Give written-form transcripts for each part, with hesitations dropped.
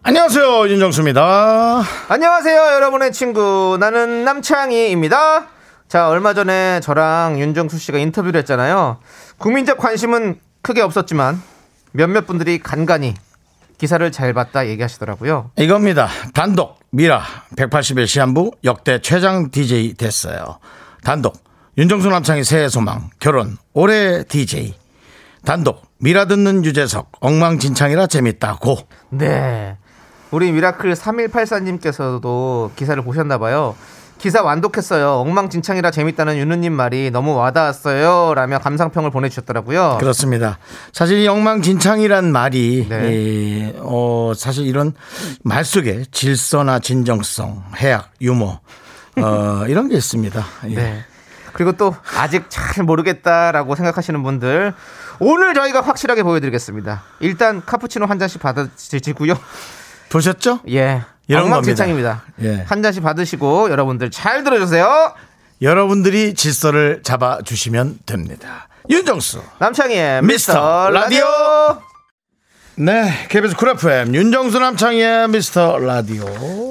안녕하세요, 윤정수입니다. 안녕하세요, 여러분의 친구 나는 남창희입니다. 자, 얼마 전에 저랑 윤정수 씨가 인터뷰를 했잖아요. 국민적 관심은 크게 없었지만 몇몇 분들이 간간히 기사를 잘 봤다 얘기하시더라고요. 이겁니다. 단독 미라 180일 시한부 역대 최장 DJ 됐어요. 단독 윤정수 남창희 새해 소망 결혼 올해 DJ. 단독 미라 듣는 유재석 엉망진창이라 재밌다고. 네, 우리 미라클 3184님께서도 기사를 보셨나봐요. 기사 완독했어요. 엉망진창이라 재밌다는 윤우님 말이 너무 와닿았어요 라며 감상평을 보내주셨더라고요. 그렇습니다. 사실 이 엉망진창이란 말이 네. 사실 이런 말 속에 질서나 진정성, 해악, 유머 이런 게 있습니다. 예. 네. 그리고 또 아직 잘 모르겠다라고 생각하시는 분들 오늘 저희가 확실하게 보여드리겠습니다. 일단 카푸치노 한 잔씩 받으시고요. 보셨죠? 예. 엉망진창입니다. 예. 한 잔씩 받으시고 여러분들 잘 들어주세요. 여러분들이 질서를 잡아주시면 됩니다. 윤정수 남창희의 미스터 라디오. 네, KBS 쿨 FM 윤정수 남창희의 미스터 라디오.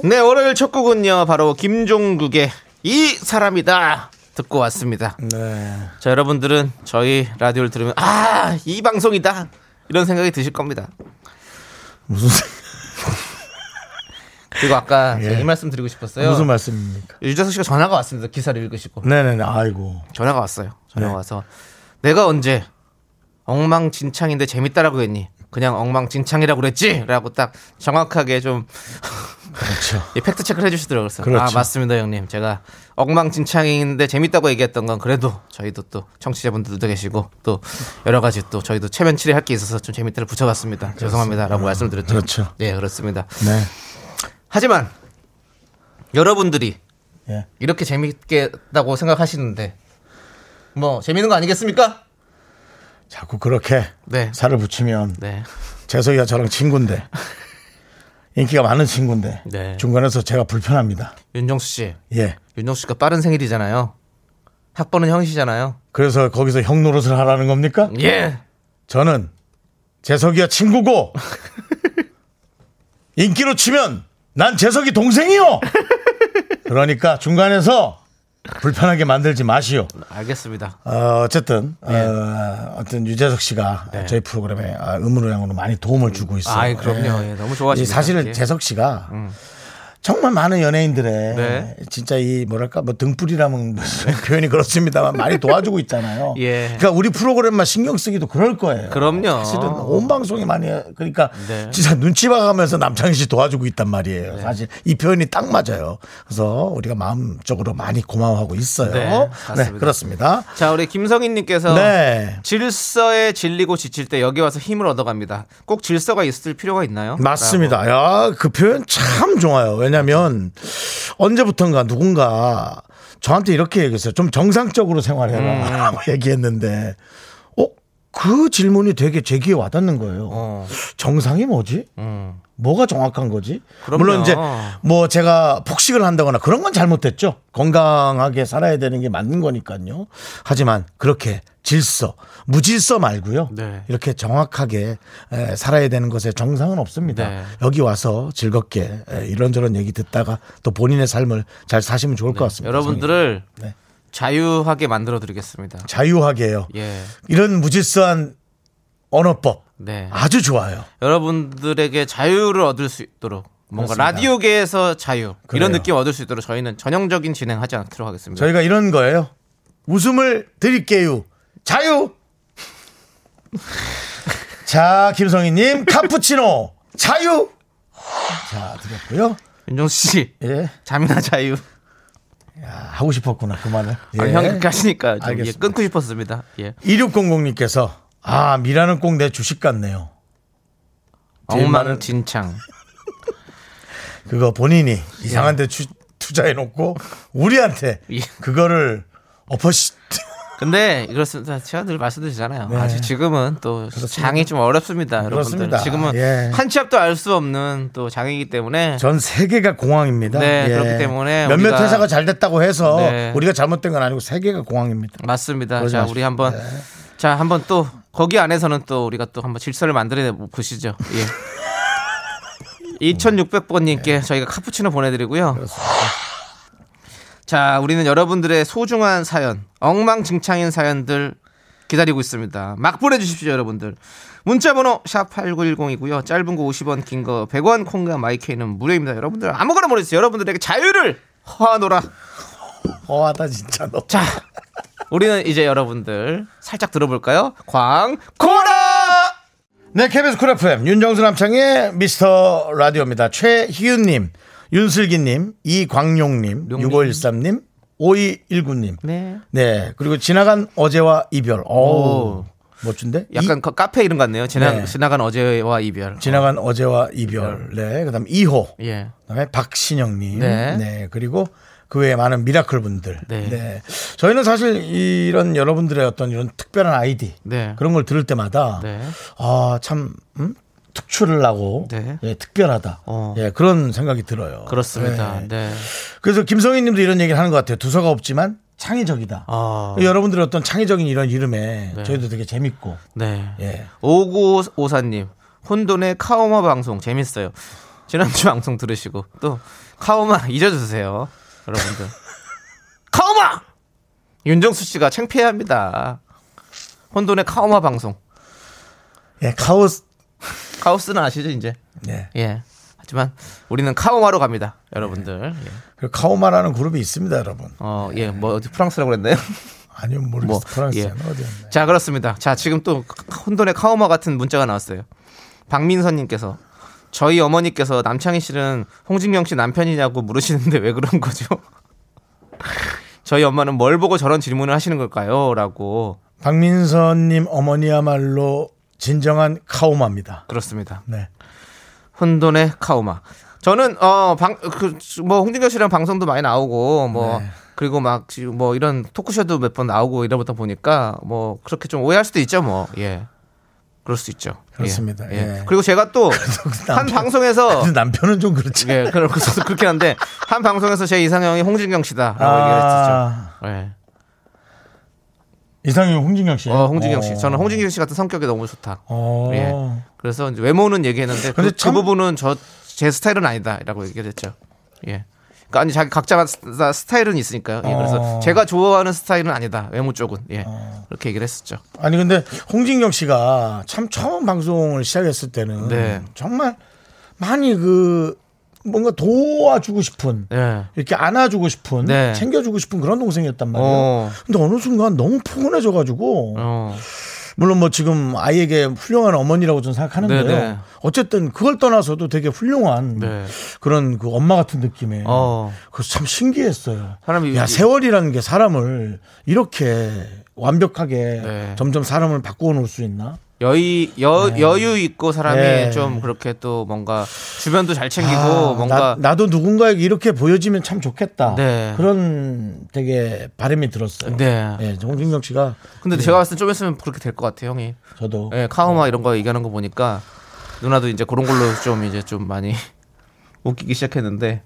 네, 월요일 첫 곡은요 바로 김종국의 이 사람이다 듣고 왔습니다. 네. 자, 여러분들은 저희 라디오를 들으면 아, 이 방송이다 이런 생각이 드실 겁니다. 무슨 그리고 아까 예. 이 말씀 드리고 싶었어요. 무슨 말씀입니까? 유재석 씨가 전화가 왔습니다. 기사를 읽으시고. 네네네. 아이고. 전화가 왔어요. 전화가 네. 와서 내가 언제 엉망진창인데 재밌다라고 했니? 그냥 엉망진창이라고 그랬지? 라고 딱 정확하게 좀 그렇죠. 예, 팩트 체크를 해주시더라고요. 그렇죠. 아, 맞습니다, 형님. 제가 엉망진창인데 재밌다고 얘기했던 건 그래도 저희도 또 청취자분들도 계시고 또 여러 가지 또 저희도 체면 치레할 게 있어서 좀 재밌다를 붙여봤습니다. 그렇습니다. 죄송합니다라고 말씀드렸죠. 그렇죠. 네, 그렇습니다. 네. 하지만 여러분들이 예. 이렇게 재밌겠다고 생각하시는데 뭐 재밌는 거 아니겠습니까? 자꾸 그렇게 네. 살을 붙이면 네. 재석이가 저랑 친구인데 인기가 많은 친구인데 네. 중간에서 제가 불편합니다. 윤정수 씨, 예, 윤정수 씨가 빠른 생일이잖아요. 학번은 형이시잖아요. 그래서 거기서 형 노릇을 하라는 겁니까? 예, 저는 재석이가 친구고 인기로 치면 난 재석이 동생이요. 그러니까 중간에서 불편하게 만들지 마시오. 알겠습니다. 어쨌든 네. 어떤 유재석 씨가 네. 저희 프로그램에 음으로양으로 많이 도움을 주고 있어요. 아, 그럼요. 예. 예, 너무 좋아하시네요. 사실은 재석 씨가 정말 많은 연예인들의 네. 진짜 이 뭐랄까 뭐 등불이라면 네. 표현이 그렇습니다만 많이 도와주고 있잖아요. 예. 그러니까 우리 프로그램만 신경 쓰기도 그럴 거예요. 그럼요. 사실은 온 방송이 많이 그러니까 네. 진짜 눈치 봐가면서 남창희 씨 도와주고 있단 말이에요. 네. 사실 이 표현이 딱 맞아요. 그래서 우리가 마음적으로 많이 고마워하고 있어요. 네, 네, 그렇습니다. 자, 우리 김성인님께서 네. 질서에 질리고 지칠 때 여기 와서 힘을 얻어갑니다. 꼭 질서가 있을 필요가 있나요? 맞습니다. 야, 그 표현 참 좋아요. 왜냐? 왜냐면 언제부턴가 누군가 저한테 이렇게 얘기했어요. 좀 정상적으로 생활해라 얘기했는데 그 질문이 되게 제 귀에 와닿는 거예요. 정상이 뭐지? 뭐가 정확한 거지? 그럼요. 물론 이제 뭐 제가 폭식을 한다거나 그런 건 잘못됐죠. 건강하게 살아야 되는 게 맞는 거니까요. 하지만 그렇게 질서, 무질서 말고요. 네. 이렇게 정확하게 살아야 되는 것에 정상은 없습니다. 네. 여기 와서 즐겁게 이런저런 얘기 듣다가 또 본인의 삶을 잘 사시면 좋을 네. 것 같습니다. 여러분들을 네. 자유하게 만들어드리겠습니다. 자유하게요. 예. 이런 무질서한 언어법 네. 아주 좋아요. 여러분들에게 자유를 얻을 수 있도록 뭔가 그렇습니다. 라디오계에서 자유 그래요. 이런 느낌 얻을 수 있도록 저희는 전형적인 진행하지 않도록 하겠습니다. 저희가 이런 거예요. 웃음을 드릴게요. 자유. 자, 김성희님 카푸치노 자유. 자, 드렸고요. 윤정수 씨 예. 잠이나 자유. 야, 하고 싶었구나 그 말을. 예. 아니, 형님 가시니까 좀 예, 끊고 싶었습니다. 예. 2600님께서 아, 미라는 꼭 내 주식 같네요. 엉망진창. 그거 본인이 이상한 데 투자해놓고 우리한테 그거를 엎어시. 근데 이렇습니다. 제가 늘 말씀드리잖아요. 네. 아직 지금은 또 그렇습니다. 장이 좀 어렵습니다. 여러분들 지금은 예. 한 치 앞도 알 수 없는 또 장이기 때문에 전 세계가 공황입니다. 네, 예. 그렇기 때문에 몇몇 회사가 잘 됐다고 해서 네. 우리가 잘못된 건 아니고 세계가 공황입니다. 맞습니다. 자, 우리 한번 네. 자, 한번 또 거기 안에서는 또 우리가 또 한번 질서를 만들어 보시죠. 예. 2600번님께 예. 저희가 카푸치노 보내드리고요. 그렇습니다. 자, 우리는 여러분들의 소중한 사연, 엉망진창인 사연들 기다리고 있습니다. 막 보내주십시오, 여러분들. 문자번호 샵8910이고요. 짧은 거 50원, 긴 거 100원, 콩과 마이케이는 무료입니다. 여러분들 아무거나 보내주세요. 여러분들에게 자유를 허하노라. 허하다 진짜 너. 자, 우리는 이제 여러분들 살짝 들어볼까요? 광고라. 네, KBS 쿨 FM 윤정수 남창의 미스터 라디오입니다. 최희윤님, 윤슬기님, 이광용님, 6513님, 5219님. 네. 네. 그리고 지나간 어제와 이별. 오, 멋진데? 약간 카페 이름 같네요. 네. 지나간 어제와 이별. 지나간 어제와 이별. 네. 그 다음 2호. 예. 그 다음에 박신영님. 네. 네. 그리고 그 외에 많은 미라클 분들. 네. 네. 저희는 사실 이런 여러분들의 어떤 이런 특별한 아이디. 네. 그런 걸 들을 때마다. 네. 아, 참. 특출을 하고 네. 예, 특별하다 예, 그런 생각이 들어요. 그렇습니다. 예. 네. 그래서 김성희님도 이런 얘기를 하는 것 같아요. 두서가 없지만 창의적이다. 여러분들의 어떤 창의적인 이런 이름에 네. 저희도 되게 재밌고. 네. 예. 5954님 혼돈의 카오마 방송 재밌어요. 지난주 방송 들으시고 또 카오마 잊어주세요, 여러분들. 카오마 윤정수 씨가 창피해합니다. 혼돈의 카오마 방송. 예, 카오스는 아시죠 이제. 네. 예. 하지만 우리는 카오마로 갑니다, 여러분들. 네. 예. 카오마라는 그룹이 있습니다, 여러분. 예. 뭐 어디 프랑스라고 그랬나요? 아니요, 모르겠어요. 뭐, 프랑스. 예. 어디였나요? 자, 그렇습니다. 자, 지금 또 혼돈의 카오마 같은 문자가 나왔어요. 박민선님께서 저희 어머니께서 남창희 씨는 홍진경 씨 남편이냐고 물으시는데 왜 그런 거죠? 저희 엄마는 뭘 보고 저런 질문을 하시는 걸까요?라고. 박민선님 어머니야말로. 진정한 카오마입니다. 그렇습니다. 네. 혼돈의 카오마. 저는 뭐 홍진경 씨랑 방송도 많이 나오고 뭐 네. 그리고 막 지금 뭐 이런 토크쇼도 몇 번 나오고 이러다 보니까 뭐 그렇게 좀 오해할 수도 있죠, 뭐. 예. 그럴 수 있죠. 그렇습니다. 예. 예. 그리고 제가 또 한 방송에서 남편은 좀 그렇지. 예. 그래서 그렇긴 한데 한 방송에서 제 이상형이 홍진경 씨다라고 얘기를 했었죠. 예. 이상형 홍진경 씨. 홍진경 씨. 저는 홍진경 씨 같은 성격이 너무 좋다. 예. 그래서 이제 외모는 얘기했는데 그 부분은 제 스타일은 아니다라고 얘기를 했죠. 예. 그러니까 아니 자기 각자 스타일은 있으니까요. 예. 그래서 제가 좋아하는 스타일은 아니다. 외모 쪽은. 예. 그렇게 얘기를 했었죠. 아니 근데 홍진경 씨가 참 처음 방송을 시작했을 때는 네. 정말 많이 그 뭔가 도와주고 싶은 네. 이렇게 안아주고 싶은 네. 챙겨주고 싶은 그런 동생이었단 말이에요. 근데 어느 순간 너무 포근해져가지고 물론 뭐 지금 아이에게 훌륭한 어머니라고 저는 생각하는데요. 네네. 어쨌든 그걸 떠나서도 되게 훌륭한 네. 그런 그 엄마 같은 느낌에 그래서 참 신기했어요. 야, 세월이라는 게 사람을 이렇게 완벽하게 네. 점점 사람을 바꾸어 놓을 수 있나? 네. 여유 있고 사람이 네. 좀 그렇게 또 뭔가 주변도 잘 챙기고 뭔가 나도 누군가에게 이렇게 보여지면 참 좋겠다. 네. 그런 되게 바람이 들었어요. 네. 네, 홍진경 씨가. 근데 네. 제가 봤을 때 좀 있으면 그렇게 될 것 같아요, 형이. 저도. 네, 카오마 이런 거 얘기하는 거 보니까 누나도 이제 그런 걸로 좀 이제 좀 많이 웃기기 시작했는데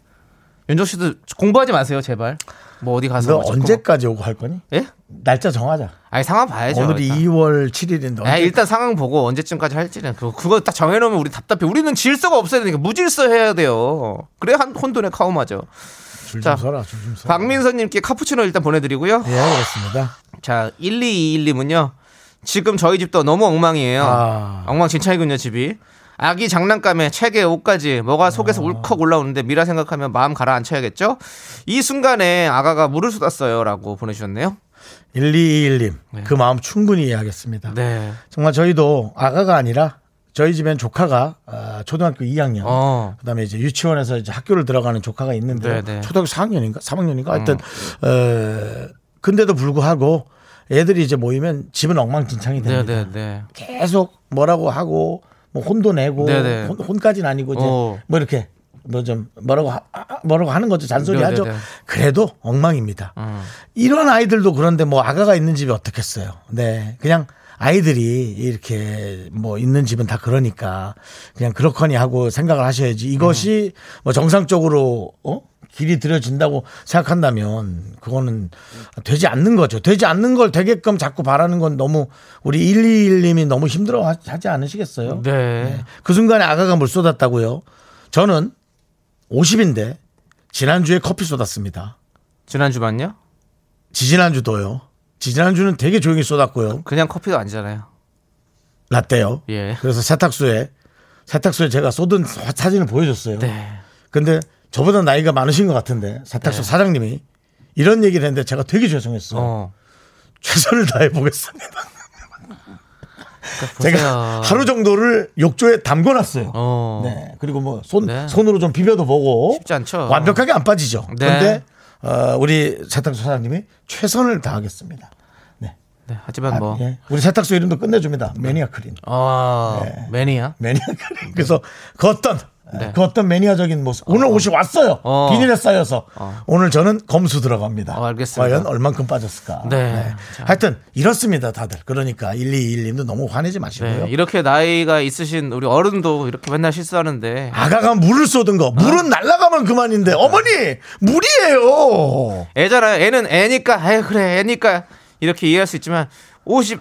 윤정 씨도 공부하지 마세요, 제발. 뭐 어디 가서 너 언제까지 오고 할 거니? 예? 날짜 정하자. 아니 상황 봐야죠. 오늘이 일단. 2월 7일인데. 아 일단 상황 보고 언제쯤까지 할지는 그거 딱 정해놓으면 우리 답답해. 우리는 질서가 없어야 되니까 무질서 해야 돼요. 그래 한 혼돈의 카오마죠. 줄 좀 서라. 줄 좀 서. 박민선님께 카푸치노 일단 보내드리고요. 예, 그렇습니다. 자 1221님은요. 지금 저희 집도 너무 엉망이에요. 엉망진창이군요 집이. 아기 장난감에 책에 옷까지 뭐가 속에서 울컥 올라오는데 미라 생각하면 마음 가라앉혀야겠죠? 이 순간에 아가가 물을 쏟았어요 라고 보내주셨네요. 1221님 네. 그 마음 충분히 이해하겠습니다. 네. 정말 저희도 아가가 아니라 저희 집엔 조카가 초등학교 2학년 그다음에 이제 유치원에서 이제 학교를 들어가는 조카가 있는데 네, 네. 초등학교 4학년인가 3학년인가 하여튼 근데도 불구하고 애들이 이제 모이면 집은 엉망진창이 됩니다. 네, 네, 네. 계속 뭐라고 하고 뭐 혼도 내고 혼까지는 아니고 이제 뭐 이렇게 뭐 좀 뭐라고 하는 거죠. 잔소리하죠. 그래도 엉망입니다. 이런 아이들도 그런데 뭐 아가가 있는 집이 어떻겠어요. 네, 그냥 아이들이 이렇게 뭐 있는 집은 다 그러니까 그냥 그렇거니 하고 생각을 하셔야지. 이것이 뭐 정상적으로 길이 들여진다고 생각한다면 그거는 되지 않는 거죠. 되지 않는 걸 되게끔 자꾸 바라는 건 너무 우리 121님이 너무 힘들어하지 않으시겠어요? 네. 네. 그 순간에 아가가 물 쏟았다고요? 저는 50인데 지난주에 커피 쏟았습니다. 지난주만요? 지지난주도요. 지난주는 되게 조용히 쏟았고요. 그냥 커피가 아니잖아요. 라떼요. 예. 그래서 세탁소에 제가 쏟은 사진을 보여줬어요. 네. 근데 저보다 나이가 많으신 것 같은데 세탁소 네. 사장님이 이런 얘기를 했는데 제가 되게 죄송했어요. 최선을 다해 보겠습니다. 그러니까 제가 하루 정도를 욕조에 담궈놨어요. 네. 그리고 뭐 손으로 좀 비벼도 보고 쉽지 않죠. 완벽하게 안 빠지죠. 네. 그런데 우리 세탁소 사장님이 최선을 다하겠습니다. 네. 네, 하지만 뭐 예. 우리 세탁소 이름도 끝내줍니다. 매니아 크린. 네. 매니아 크린. 그래서 그 어떤 네. 그 어떤 매니아적인 모습. 오늘 옷이 왔어요. 비닐에 쌓여서. 오늘 저는 검수 들어갑니다. 알겠습니다. 과연 얼만큼 빠졌을까. 네. 네. 하여튼 이렇습니다 다들. 그러니까 1221님도 너무 화내지 마시고요. 네. 이렇게 나이가 있으신 우리 어른도 이렇게 맨날 실수하는데 아가가 물을 쏟은 거. 물은 날아가면 그만인데 어머니 물이에요. 애잖아요. 애는 애니까. 아유 그래 애니까 이렇게 이해할 수 있지만 50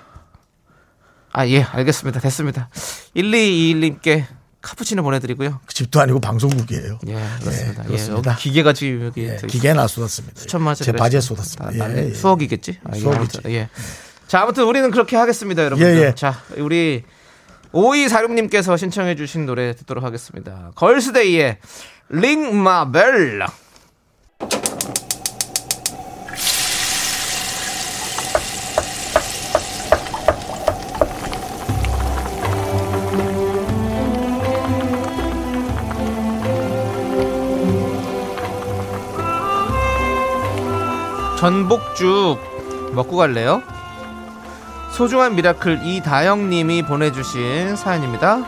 예 알겠습니다. 됐습니다. 1221님께 카푸치노 보내드리고요. 그 집도 아니고 방송국이에요. 예, 그렇습니다. 예, 그렇습니다. 예, 기계가 지금 여기 기계나 쏟았습니다. 수천만 제 바지에 쏟았습니다. 아, 예, 수억이겠지? 아, 수억이지. 아무튼, 예. 자, 아무튼 우리는 그렇게 하겠습니다, 여러분들. 예, 예. 자, 우리 5246님께서 신청해주신 노래 듣도록 하겠습니다. 걸스데이의 Ring My Bell. 전복죽 먹고 갈래요? 소중한 미라클 이다영님이 보내주신 사연입니다.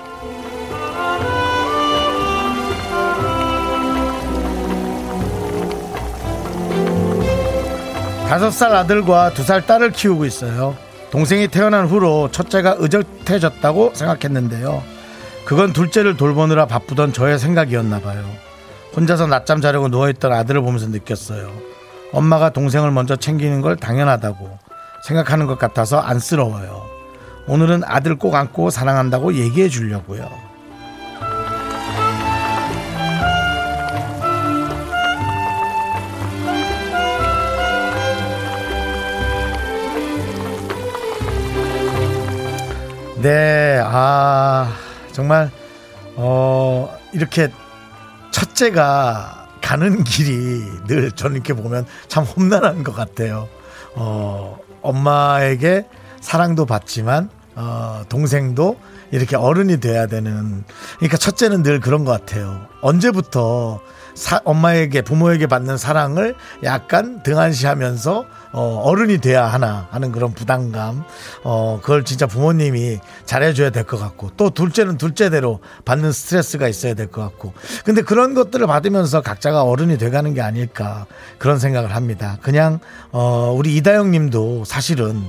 다섯 살 아들과 두 살 딸을 키우고 있어요. 동생이 태어난 후로 첫째가 의젓해졌다고 생각했는데요. 그건 둘째를 돌보느라 바쁘던 저의 생각이었나 봐요. 혼자서 낮잠 자려고 누워있던 아들을 보면서 느꼈어요. 엄마가 동생을 먼저 챙기는 걸 당연하다고 생각하는 것 같아서 안쓰러워요. 오늘은 아들 꼭 안고 사랑한다고 얘기해 주려고요. 네, 정말 이렇게 첫째가 가는 길이 늘 저는 이렇게 보면 참 험난한 것 같아요. 엄마에게 사랑도 받지만 동생도 이렇게 어른이 돼야 되는. 그러니까 첫째는 늘 그런 것 같아요. 언제부터 부모에게 받는 사랑을 약간 등한시하면서 어른이 돼야 하나 하는 그런 부담감, 그걸 진짜 부모님이 잘해줘야 될 것 같고, 또 둘째는 둘째대로 받는 스트레스가 있어야 될 것 같고, 근데 그런 것들을 받으면서 각자가 어른이 돼가는 게 아닐까 그런 생각을 합니다. 그냥 우리 이다영님도 사실은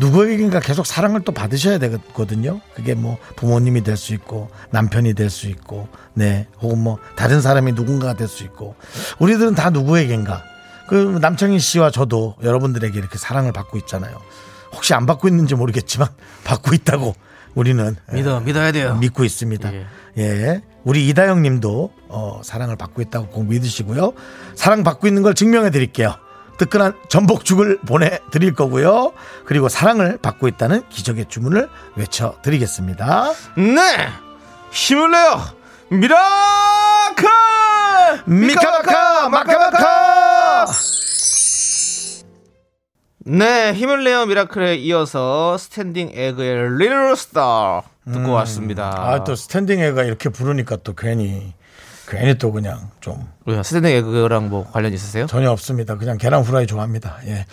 누구에게인가 계속 사랑을 또 받으셔야 되거든요. 그게 뭐 부모님이 될 수 있고 남편이 될 수 있고, 네, 혹은 뭐 다른 사람이 누군가가 될 수 있고, 우리들은 다 누구에게인가. 그 남창희 씨와 저도 여러분들에게 이렇게 사랑을 받고 있잖아요. 혹시 안 받고 있는지 모르겠지만 받고 있다고 우리는 믿어야 돼요. 믿고 있습니다. 예. 우리 이다영님도 사랑을 받고 있다고 꼭 믿으시고요. 사랑 받고 있는 걸 증명해 드릴게요. 뜨끈한 전복죽을 보내드릴 거고요. 그리고 사랑을 받고 있다는 기적의 주문을 외쳐드리겠습니다. 네, 힘을 내요 미라클 미카마카 마카마카. 네, 힘을 내요 미라클에 이어서 스탠딩 에그의 리틀 스타 듣고 왔습니다. 또 스탠딩 에그가 이렇게 부르니까 또 괜히 또 그냥 좀. 스탠딩 에그랑 뭐 관련 있으세요? 전혀 없습니다. 그냥 계란 후라이 좋아합니다. 예.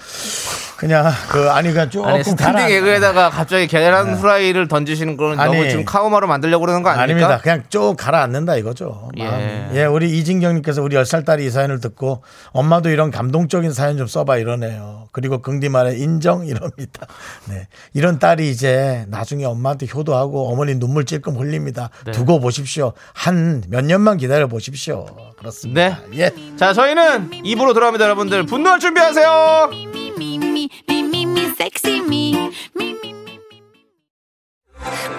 그냥 그 아니가 조금 아니, 스탠딩 에그에다가 갑자기 계란 후라이를 던지시는 건 너무 지금 카오마로 만들려고 그러는 거 아닙니까? 아닙니다. 그냥 쭉 가라앉는다 이거죠. 예, 우리 이진경님께서 우리 10살 딸이 이 사연을 듣고 엄마도 이런 감동적인 사연 좀 써봐 이러네요. 그리고 긍디만의 인정 이럽니다. 네, 이런 딸이 이제 나중에 엄마한테 효도하고 어머니 눈물 찔끔 흘립니다. 네. 두고 보십시오. 한 몇 년만 기다려 보십시오. 그렇습니다. 네. 예. 자, 저희는 2부로 돌아옵니다, 여러분들. 분노할 준비하세요.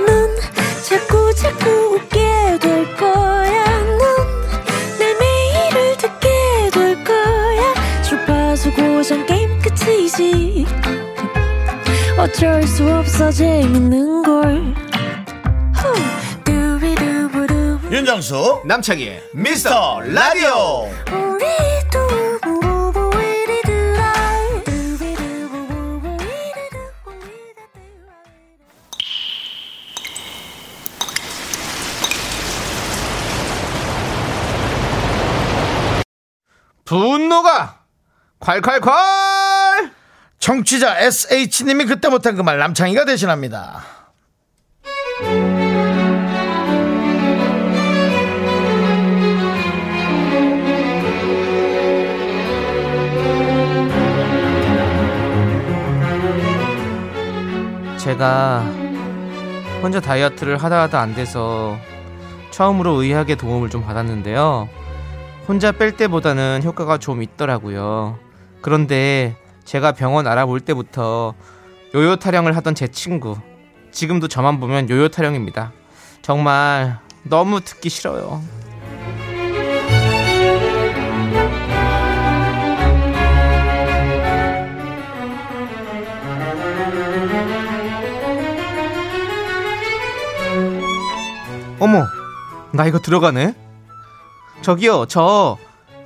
넌 자꾸 자꾸 웃게 될 거야. 넌 내 매일을 듣게 될 거야. 주파수 고정 게임 끝이지. 어쩔 수 없어 재밌는 걸. 윤정수 남창희 미스터 라디오. 분노가 콸콸콸. 청취자 SH님이 그때 못한 그 말 남창희가 대신합니다. 제가 혼자 다이어트를 하다 안 돼서 처음으로 의학의 도움을 좀 받았는데요. 혼자 뺄 때보다는 효과가 좀 있더라고요. 그런데 제가 병원 알아볼 때부터 요요 타령을 하던 제 친구, 지금도 저만 보면 요요 타령입니다. 정말 너무 듣기 싫어요. 어머, 나 이거 들어가네. 저기요, 저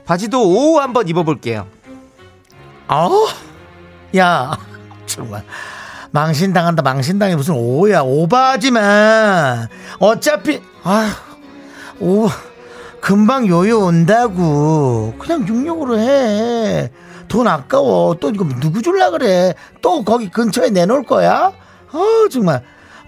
바지도 오후 한번 입어볼게요. 아우, 야, 정말 망신당한다. 망신당해. 무슨 오후야. 오바지만. 어차피 아, 오 금방 요요 온다고. 그냥 육육으로 해. 돈 아까워. 또 이거 누구 줄라 그래. 또 거기 근처에 내놓을 거야? 아, 정말.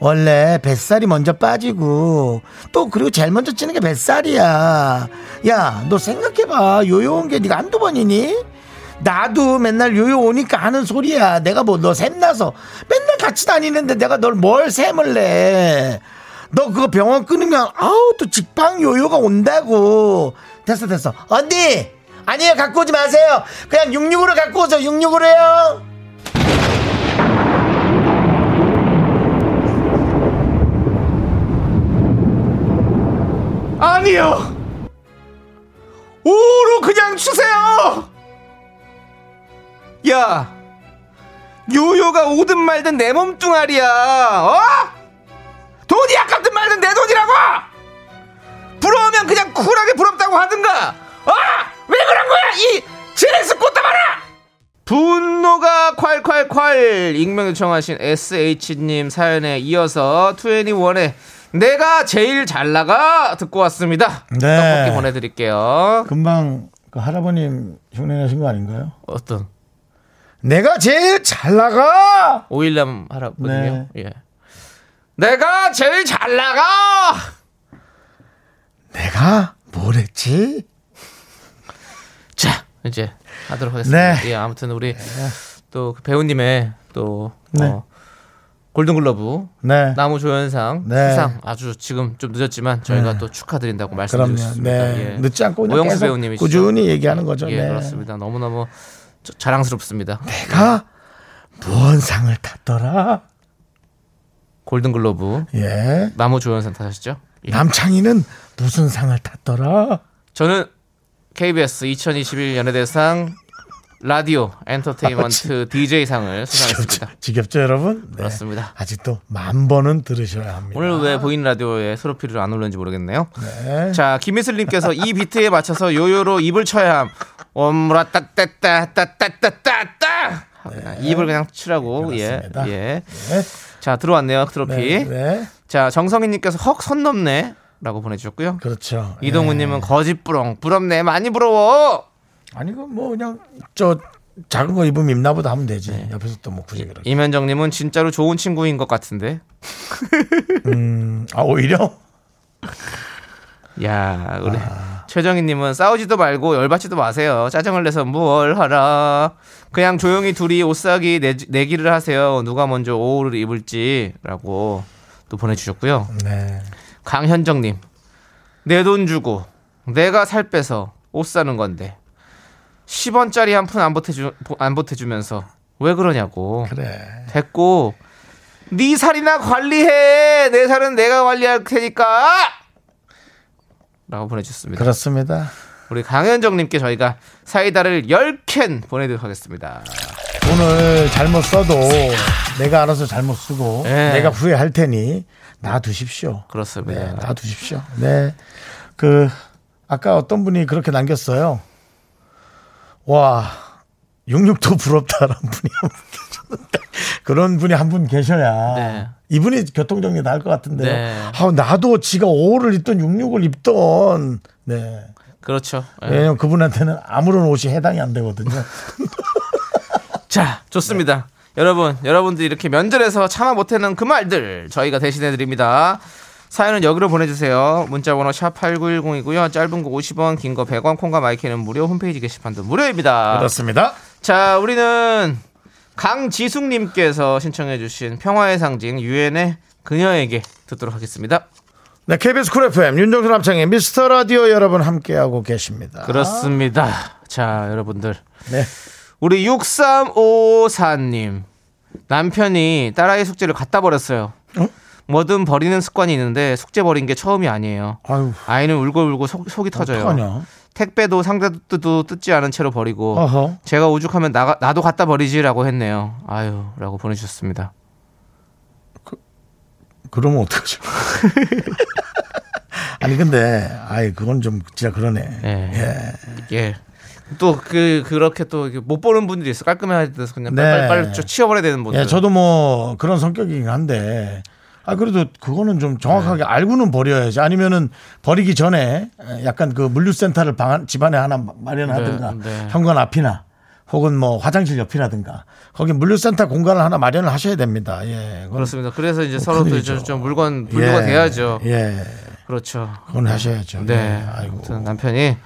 원래 뱃살이 먼저 빠지고 또 그리고 제일 먼저 찌는 게 뱃살이야. 야, 너 생각해봐. 요요 온 게 네가 한두 번이니? 나도 맨날 요요 오니까 하는 소리야. 내가 뭐 너 샘나서 맨날 같이 다니는데 내가 널 뭘 샘을 내. 너 그거 병원 끊으면 아우 또 직방 요요가 온다고. 됐어 됐어. 언니 아니에요, 갖고 오지 마세요. 그냥 66으로 갖고 오죠. 66으로 해요. 아니요, 오로 그냥 주세요. 야, 요요가 오든 말든 내 몸뚱아리야. 어? 돈이 아깝든 말든 내 돈이라고. 부러우면 그냥 쿨하게 부럽다고 하든가. 어? 왜 그런 거야 이 지레스 꽃다발아. 분노가 콸콸콸. 익명 요청하신 SH님 사연에 이어서 21의 내가 제일 잘 나가 듣고 왔습니다. 네. 떡볶이 보내드릴게요. 금방 그 할아버님 흉내내신 거 아닌가요? 어떤? 내가 제일 잘 나가. 오일남 할아버님요. 네. 예. 내가 제일 잘 나가. 내가 뭘 했지? 자, 이제 하도록 하겠습니다. 네. 예, 아무튼 우리 또 그 배우님의 또. 네. 골든글러브, 네. 나무조연상 수상, 네. 아주 지금 좀 늦었지만 저희가, 네. 또 축하드린다고 말씀드렸습니다. 네. 예. 늦지 않고 오영수 배우님이시죠. 꾸준히 얘기하는 거죠. 예, 네. 그렇습니다. 너무너무 자랑스럽습니다. 내가 무언 상을 탔더라. 골든글러브, 예. 나무조연상 타셨죠? 예. 남창희는 무슨 상을 탔더라. 저는 KBS 2021 연예대상 라디오 엔터테인먼트 DJ상을 수상했습니다. 지겹죠 여러분? 네. 그렇습니다. 아직도 10,000번은 들으셔야 합니다. 오늘 왜 보이는 라디오에 소로피를 안 올렸는지 모르겠네요. 네. 자, 김희슬님께서 이 비트에 맞춰서 요요로 입을 쳐야 함. 오므라 따따따따따따따따. 네. 입을 그냥 치라고. 예. 예. 네. 자, 들어왔네요 트로피. 네. 네. 자, 정성희님께서 헉 선 넘네 라고 보내주셨고요. 그렇죠. 이동우님은, 네. 거짓부렁 부럽네 많이 부러워. 아니, 그, 뭐, 그냥, 저, 작은 거 입으면 입나보다 하면 되지. 네. 옆에서 또 뭐 굳이 그러지. 이면정님은 진짜로 좋은 친구인 것 같은데. 아 오히려. 야 우리 아. 최정희님은 싸우지도 말고 열받지도 마세요. 짜증을 내서 뭘 하라. 그냥 조용히 둘이 옷싸기 내기를 하세요. 누가 먼저 오후를 입을지라고 또 보내주셨고요. 네. 강현정님, 내 돈 주고 내가 살 빼서 옷 사는 건데 10원짜리 한 푼 안 보태주면서 왜 그러냐고. 그래. 됐고 네 살이나 관리해. 내 살은 내가 관리할 테니까. 라고 보내주셨습니다. 그렇습니다. 우리 강현정님께 저희가 사이다를 10캔 보내드리도록 하겠습니다. 오늘 잘못 써도 내가 알아서 잘못 쓰고 네. 내가 후회할 테니 놔두십시오. 그렇습니다. 네, 놔두십시오. 네, 그 아까 어떤 분이 그렇게 남겼어요. 와 66도 부럽다라는 분이 한 분 계셨는데 그런 분이 한 분 계셔야 네. 이분이 교통정리 나을 것 같은데 네. 아, 나도 지가 5를 입던 66을 입던 네 그렇죠. 왜냐면 그분한테는 아무런 옷이 해당이 안 되거든요. 자 좋습니다. 네. 여러분들 이렇게 면전에서 참아 못하는 그 말들 저희가 대신해드립니다. 사연은 여기로 보내주세요. 문자번호 샵8910이고요. 짧은 거 50원, 긴 거 100원, 콩과 마이크는 무료, 홈페이지 게시판도 무료입니다. 그렇습니다. 자, 우리는 강지숙님께서 신청해 주신 평화의 상징 유엔의 그녀에게 듣도록 하겠습니다. 네, KBS 쿨 FM 윤정수 남창의 미스터 라디오 여러분 함께하고 계십니다. 그렇습니다. 자, 여러분들. 네. 우리 6354님. 남편이 딸아이 숙제를 갖다 버렸어요. 응? 뭐든 버리는 습관이 있는데 숙제 버린 게 처음이 아니에요. 아유. 아이는 울고 속이 터져요. 어떡하냐? 택배도 상자도 뜯지 않은 채로 버리고 어허. 제가 오죽하면 나도 갖다 버리지라고 했네요. 아유 라고 보내주셨습니다. 그러면 어떡하죠? 아니 근데 아이 그건 좀 진짜 그러네. 예. 예. 예. 또 그렇게 또 못 보는 분들이 있어. 깔끔해야 돼서 그냥 네. 빨리 치워버려야 되는 분들. 예, 저도 뭐 그런 성격이긴 한데 아 그래도 그거는 좀 정확하게 네. 알고는 버려야지. 아니면은 버리기 전에 약간 그 물류센터를 집안에 하나 마련하든가 네, 네. 현관 앞이나 혹은 뭐 화장실 옆이라든가 거기 물류센터 공간을 하나 마련을 하셔야 됩니다. 예, 그렇습니다. 그래서 이제 서로도 좀 물건 분류가 예, 돼야죠. 예, 그렇죠. 그건 하셔야죠. 네, 네. 아이고 남편이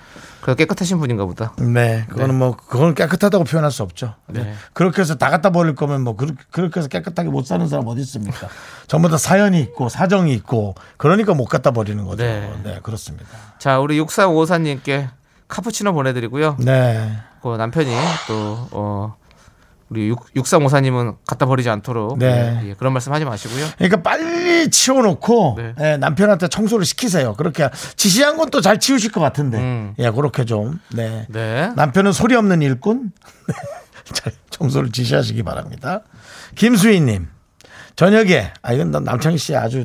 그 깨끗하신 분인가 보다. 네, 그거는 네. 뭐 그건 깨끗하다고 표현할 수 없죠. 네. 그렇게 해서 다 갖다 버릴 거면 뭐 그렇게 해서 깨끗하게 못 사는 사람 어디 있습니까? 전부 다 사연이 있고 사정이 있고 그러니까 못 갖다 버리는 거죠. 네, 네 그렇습니다. 자, 우리 6354님께 카푸치노 보내드리고요. 네. 그 남편이 또 우리 6354님은 갖다 버리지 않도록 네. 예, 그런 말씀하지 마시고요. 그러니까 빨리 치워놓고 네. 예, 남편한테 청소를 시키세요. 그렇게 지시한 건 또 잘 치우실 것 같은데 예, 그렇게 좀 네. 네. 남편은 소리 없는 일꾼 잘 청소를 지시하시기 바랍니다. 김수희님 저녁에 아 이건 남창희 씨 아주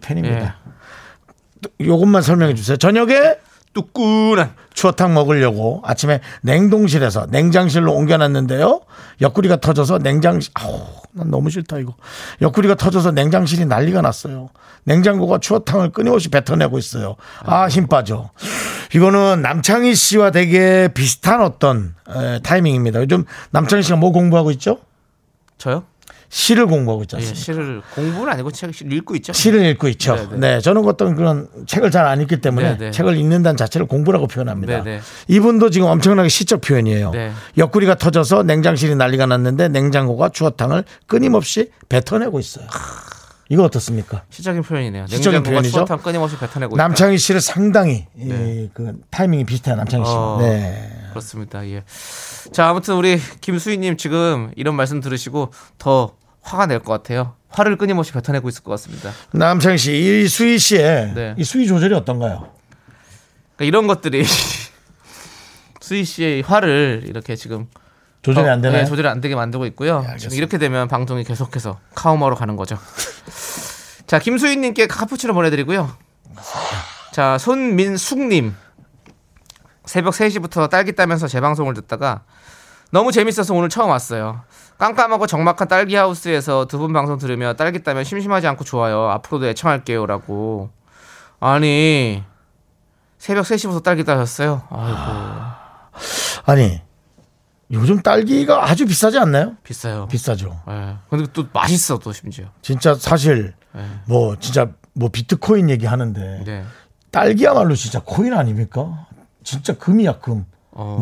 팬입니다. 예. 요것만 설명해 주세요. 저녁에 뚜꾸란 추어탕 먹으려고 아침에 냉동실에서 냉장실로 옮겨놨는데요. 옆구리가 터져서 아우, 난 너무 싫다 이거. 옆구리가 터져서 냉장실이 난리가 났어요. 냉장고가 추어탕을 끊임없이 뱉어내고 있어요. 아, 힘 빠져. 이거는 남창희 씨와 되게 비슷한 어떤 타이밍입니다. 요즘 남창희 씨가 뭐 공부하고 있죠? 저요? 시를 공부하고 있지 않습니까? 예, 시를 공부는 아니고 책을 읽고 있죠. 시를 읽고 있죠. 네네. 네, 저는 어떤 그런 책을 잘 안 읽기 때문에 네네. 책을 읽는다는 자체를 공부라고 표현합니다. 네네. 이분도 지금 엄청나게 시적 표현이에요. 네. 옆구리가 터져서 냉장실이 난리가 났는데 냉장고가 추어탕을 끊임없이 뱉어내고 있어요. 이거 어떻습니까? 시적인 표현이네요. 시적인 표현이죠. 끊임없이 뱉어내고 남창희 씨를 상당히 네. 그 타이밍이 비슷해요. 남창희 씨. 네. 그렇습니다. 예. 자, 아무튼 우리 김수희님 지금 이런 말씀 들으시고 더 화가 날 것 같아요. 화를 끊임없이 뱉어내고 있을 것 같습니다. 남창희 씨, 이 수희 씨의 네. 이 수위 조절이 어떤가요? 그러니까 이런 것들이 수희 씨의 화를 이렇게 지금 조절이 안 되나요? 네, 조절이 안 되게 만들고 있고요. 네, 지금 이렇게 되면 방송이 계속해서 카우마로 가는 거죠. 자, 김수희님께 카푸치노 보내드리고요. 자, 손민숙님. 새벽 3시부터 딸기 따면서 재방송을 듣다가 너무 재밌어서 오늘 처음 왔어요. 깜깜하고 적막한 딸기 하우스에서 두 분 방송 들으며 딸기 따면 심심하지 않고 좋아요. 앞으로도 애청할게요 라고. 아니 새벽 3시부터 딸기 따셨어요? 아이고. 아니 요즘 딸기가 아주 비싸지 않나요? 비싸요. 비싸죠. 예. 근데 또 맛있어, 또 심지어. 진짜 사실, 예. 뭐, 진짜 뭐 비트코인 얘기하는데, 네. 딸기야말로 진짜 코인 아닙니까? 진짜 금이야, 금.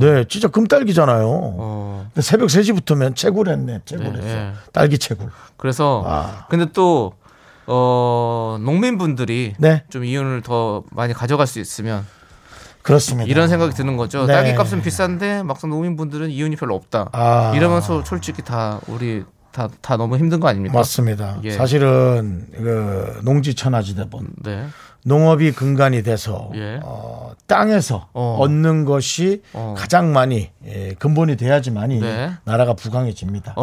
네, 진짜 금딸기잖아요. 근데 새벽 3시부터면 채굴했네, 채굴했어. 네, 네. 딸기 채굴. 그래서, 아. 근데 또, 농민분들이 네. 좀 이윤을 더 많이 가져갈 수 있으면. 그렇습니다. 이런 생각이 드는 거죠. 네. 딸기 값은 비싼데 막상 농민분들은 이윤이 별로 없다. 아. 이러면서 솔직히 다 우리 다 너무 힘든 거 아닙니까? 맞습니다. 예. 사실은 그 농지 천하지대본 네. 농업이 근간이 돼서 예. 땅에서 얻는 것이 가장 많이 근본이 돼야지만이 네. 나라가 부강해집니다.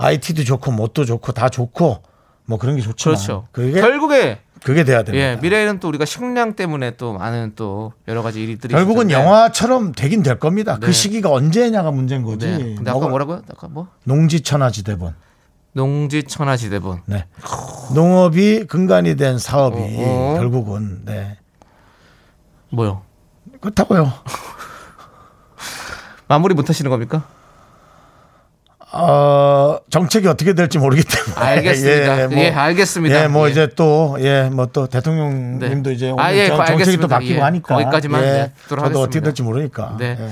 IT도 좋고 뭣도 좋고 다 좋고 뭐 그런 게 좋지만 그렇죠. 결국에 돼야 됩니다. 예, 미래에는 또 우리가 식량 때문에 또 많은 또 여러 가지 일들이 결국은 있었는데. 영화처럼 되긴 될 겁니다. 네. 그 시기가 언제냐가 문제인 거지. 네. 근데 아까 뭐라고요? 아까 뭐? 농지천하지대본. 농지천하지대본. 네. 농업이 근간이 된 사업이 결국은 네. 뭐요? 그렇다고요. 마무리 못 하시는 겁니까? 정책이 어떻게 될지 모르기 때문에. 알겠습니다. 알겠습니다. 예, 뭐 이제 또, 뭐 또 대통령님도 네. 이제 오늘 정책이 또 바뀌고 하니까. 거기까지만. 네, 저도 하겠습니다. 어떻게 될지 모르니까. 네. 예.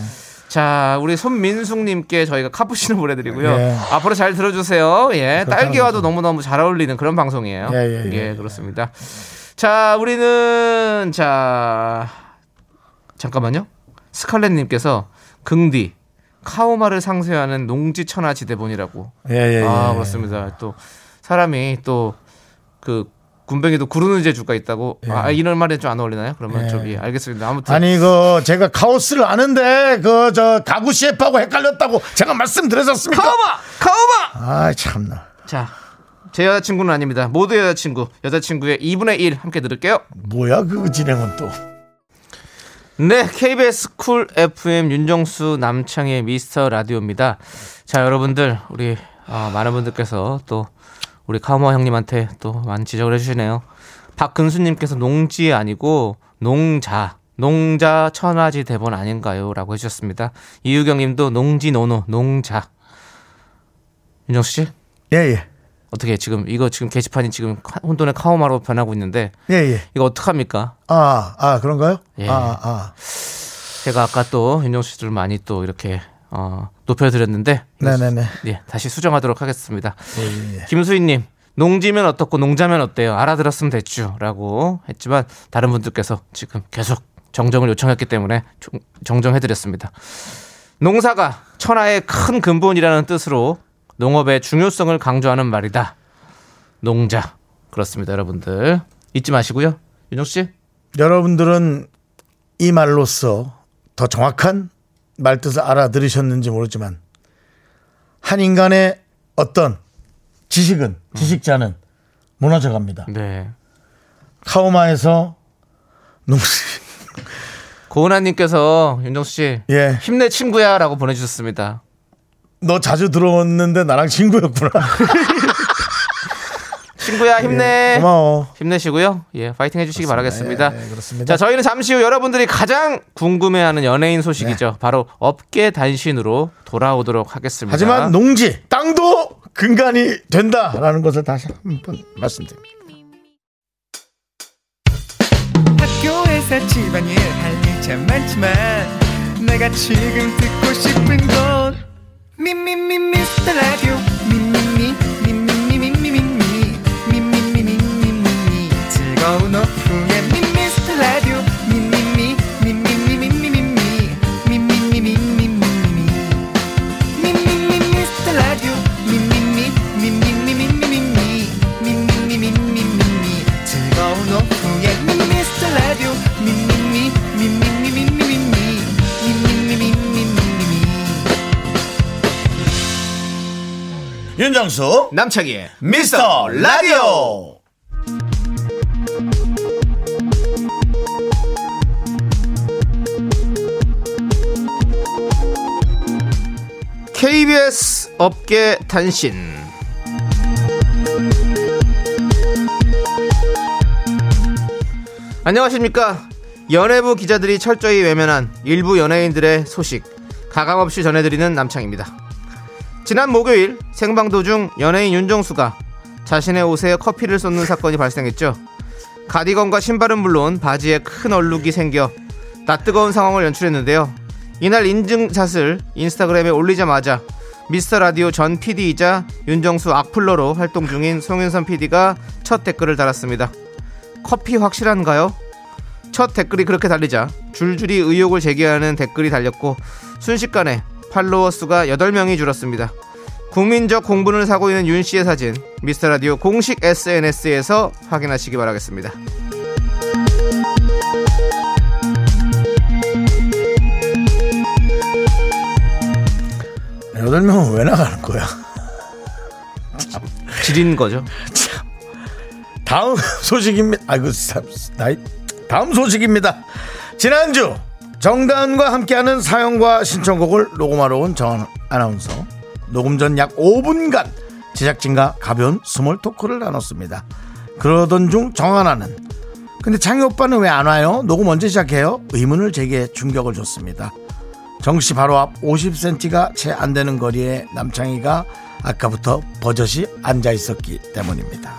자, 우리 손민숙님께 저희가 카푸치노 보내드리고요. 예. 앞으로 잘 들어주세요. 예. 딸기와도 너무너무 잘 어울리는 그런 방송이에요. 예, 그렇습니다. 자, 우리는, 자, 잠깐만요. 스칼렛님께서 긍디. 카오마를 상쇄하는 농지천하지대본이라고. 아 그렇습니다. 또 사람이 또 그 군뱅이도 구르는재주가 있다고. 예. 아 이런 말에 좀 안 어울리나요? 그러면 저기 예. 알겠습니다. 아무튼 아니 그 제가 카오스를 아는데 그 저 가구 CF하고 헷갈렸다고 제가 말씀드렸었습니다. 카오마. 아 참나. 자 제 여자친구는 아닙니다. 모두 여자친구의 2분의 1 함께 들을게요. 뭐야 그 진행은 또. 네, KBS 쿨 FM 윤정수 남창의 미스터 라디오입니다. 자, 여러분들 우리 많은 분들께서 또 우리 카우머 형님한테 또 많이 지적을 해주시네요. 박근수님께서 농지 아니고 농자 천하지 대본 아닌가요?라고 해주셨습니다. 이유경님도 농지 노노 농자. 윤정수 씨? 예. 어떻게 지금 이거 지금 게시판이 지금 혼돈의 카오마로 변하고 있는데 이거 어떡합니까? 그런가요? 예. 제가 아까 또 윤정수 씨를 많이 또 이렇게 높여드렸는데 예, 다시 수정하도록 하겠습니다. 김수희님 농지면 어떻고 농자면 어때요? 알아들었으면 됐죠라고 했지만 다른 분들께서 지금 계속 정정을 요청했기 때문에 정정해드렸습니다. 농사가 천하의 큰 근본이라는 뜻으로 농업의 중요성을 강조하는 말이다. 농자. 그렇습니다, 여러분들. 잊지 마시고요. 윤정 씨. 여러분들은 이 말로써 더 정확한 말뜻을 알아들으셨는지 모르지만 한 인간의 어떤 지식자는 무너져 갑니다. 네. 카오마에서 고은아 님께서 윤정 씨 예. 힘내 친구야라고 보내 주셨습니다. 너 자주 들어왔는데 나랑 친구였구나. 친구야 힘내. 예, 고마워. 힘내시고요. 예, 파이팅 해주시기 바라겠습니다. 예, 그렇습니다. 자, 저희는 잠시 후 여러분들이 가장 궁금해하는 연예인 소식이죠. 네. 바로 업계 단신으로 돌아오도록 하겠습니다. 하지만 농지, 땅도 근간이 된다라는 것을 다시 한번 말씀드립니다. 학교에서 집안일 할 일 참 많지만 내가 지금 듣고 싶은 건 미미미 미스터 라디오 미미미 미미미 미미미 미미미 미미미 즐거운 오후에 미스터 라디오 미미미 미미미 미미미 미미미 미미미 미미미 미스터 라디오 미미미 미미미 미미미 미미미 미미미 즐거운 오후에 미스터 라디오 미미미 미미미 윤정수 남창희의 미스터 라디오. KBS 업계 단신. 안녕하십니까. 연예부 기자들이 철저히 외면한 일부 연예인들의 소식, 가감없이 전해드리는 남창입니다. 지난 목요일 생방 도중 연예인 윤정수가 자신의 옷에 커피를 쏟는 사건이 발생했죠. 가디건과 신발은 물론 바지에 큰 얼룩이 생겨 낯뜨거운 상황을 연출했는데요. 이날 인증샷을 인스타그램에 올리자마자 미스터 라디오 전 PD이자 윤정수 악플러로 활동 중인 송윤선 PD가 첫 댓글을 달았습니다. 커피 확실한가요? 첫 댓글이 그렇게 달리자 줄줄이 의혹을 제기하는 댓글이 달렸고 순식간에 팔로워 수가 8명이 줄었습니다. 국민적 공분을 사고 있는 윤 씨의 사진 미스터 라디오 공식 SNS에서 확인하시기 바라겠습니다. 여덟 명은 왜 나가는 거야? 참. 지린 거죠. 참. 다음 소식입니다. 아이고, 다음 소식입니다. 지난주 정다은과 함께하는 사연과 신청곡을 녹음하러 온 정 아나운서. 녹음 전 약 5분간 제작진과 가벼운 스몰 토크를 나눴습니다. 그러던 중 정아나는 근데 창희 오빠는 왜 안 와요? 녹음 언제 시작해요? 의문을 제기해 충격을 줬습니다. 정씨 바로 앞 50cm가 채 안 되는 거리에 남창희가 아까부터 버젓이 앉아있었기 때문입니다.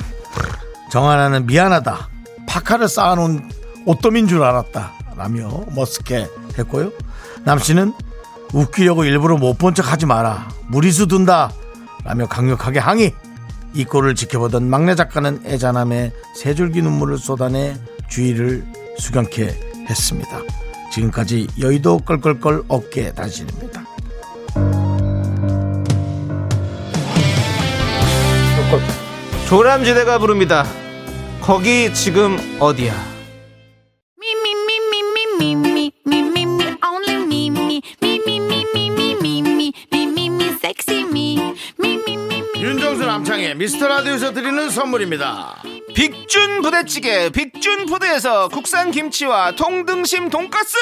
정하나는 미안하다, 파카를 쌓아놓은 옷돔인 줄 알았다 라며 머쓱해 했고요. 남씨는 웃기려고 일부러 못 본 척 하지 마라, 무리수 둔다 라며 강력하게 항의. 이 꼴을 지켜보던 막내 작가는 애잔함에 세 줄기 눈물을 쏟아내 주의를 수경케 했습니다. 지금까지 여의도 껄껄껄 업계 단신입니다. 조남지대가 부릅니다. 거기 지금 어디야? 윤정수 남창의 미스터라디오에서 드리는 선물입니다. 빅준 부대찌개 빅준 푸드에서 국산 김치와 통등심 돈가스,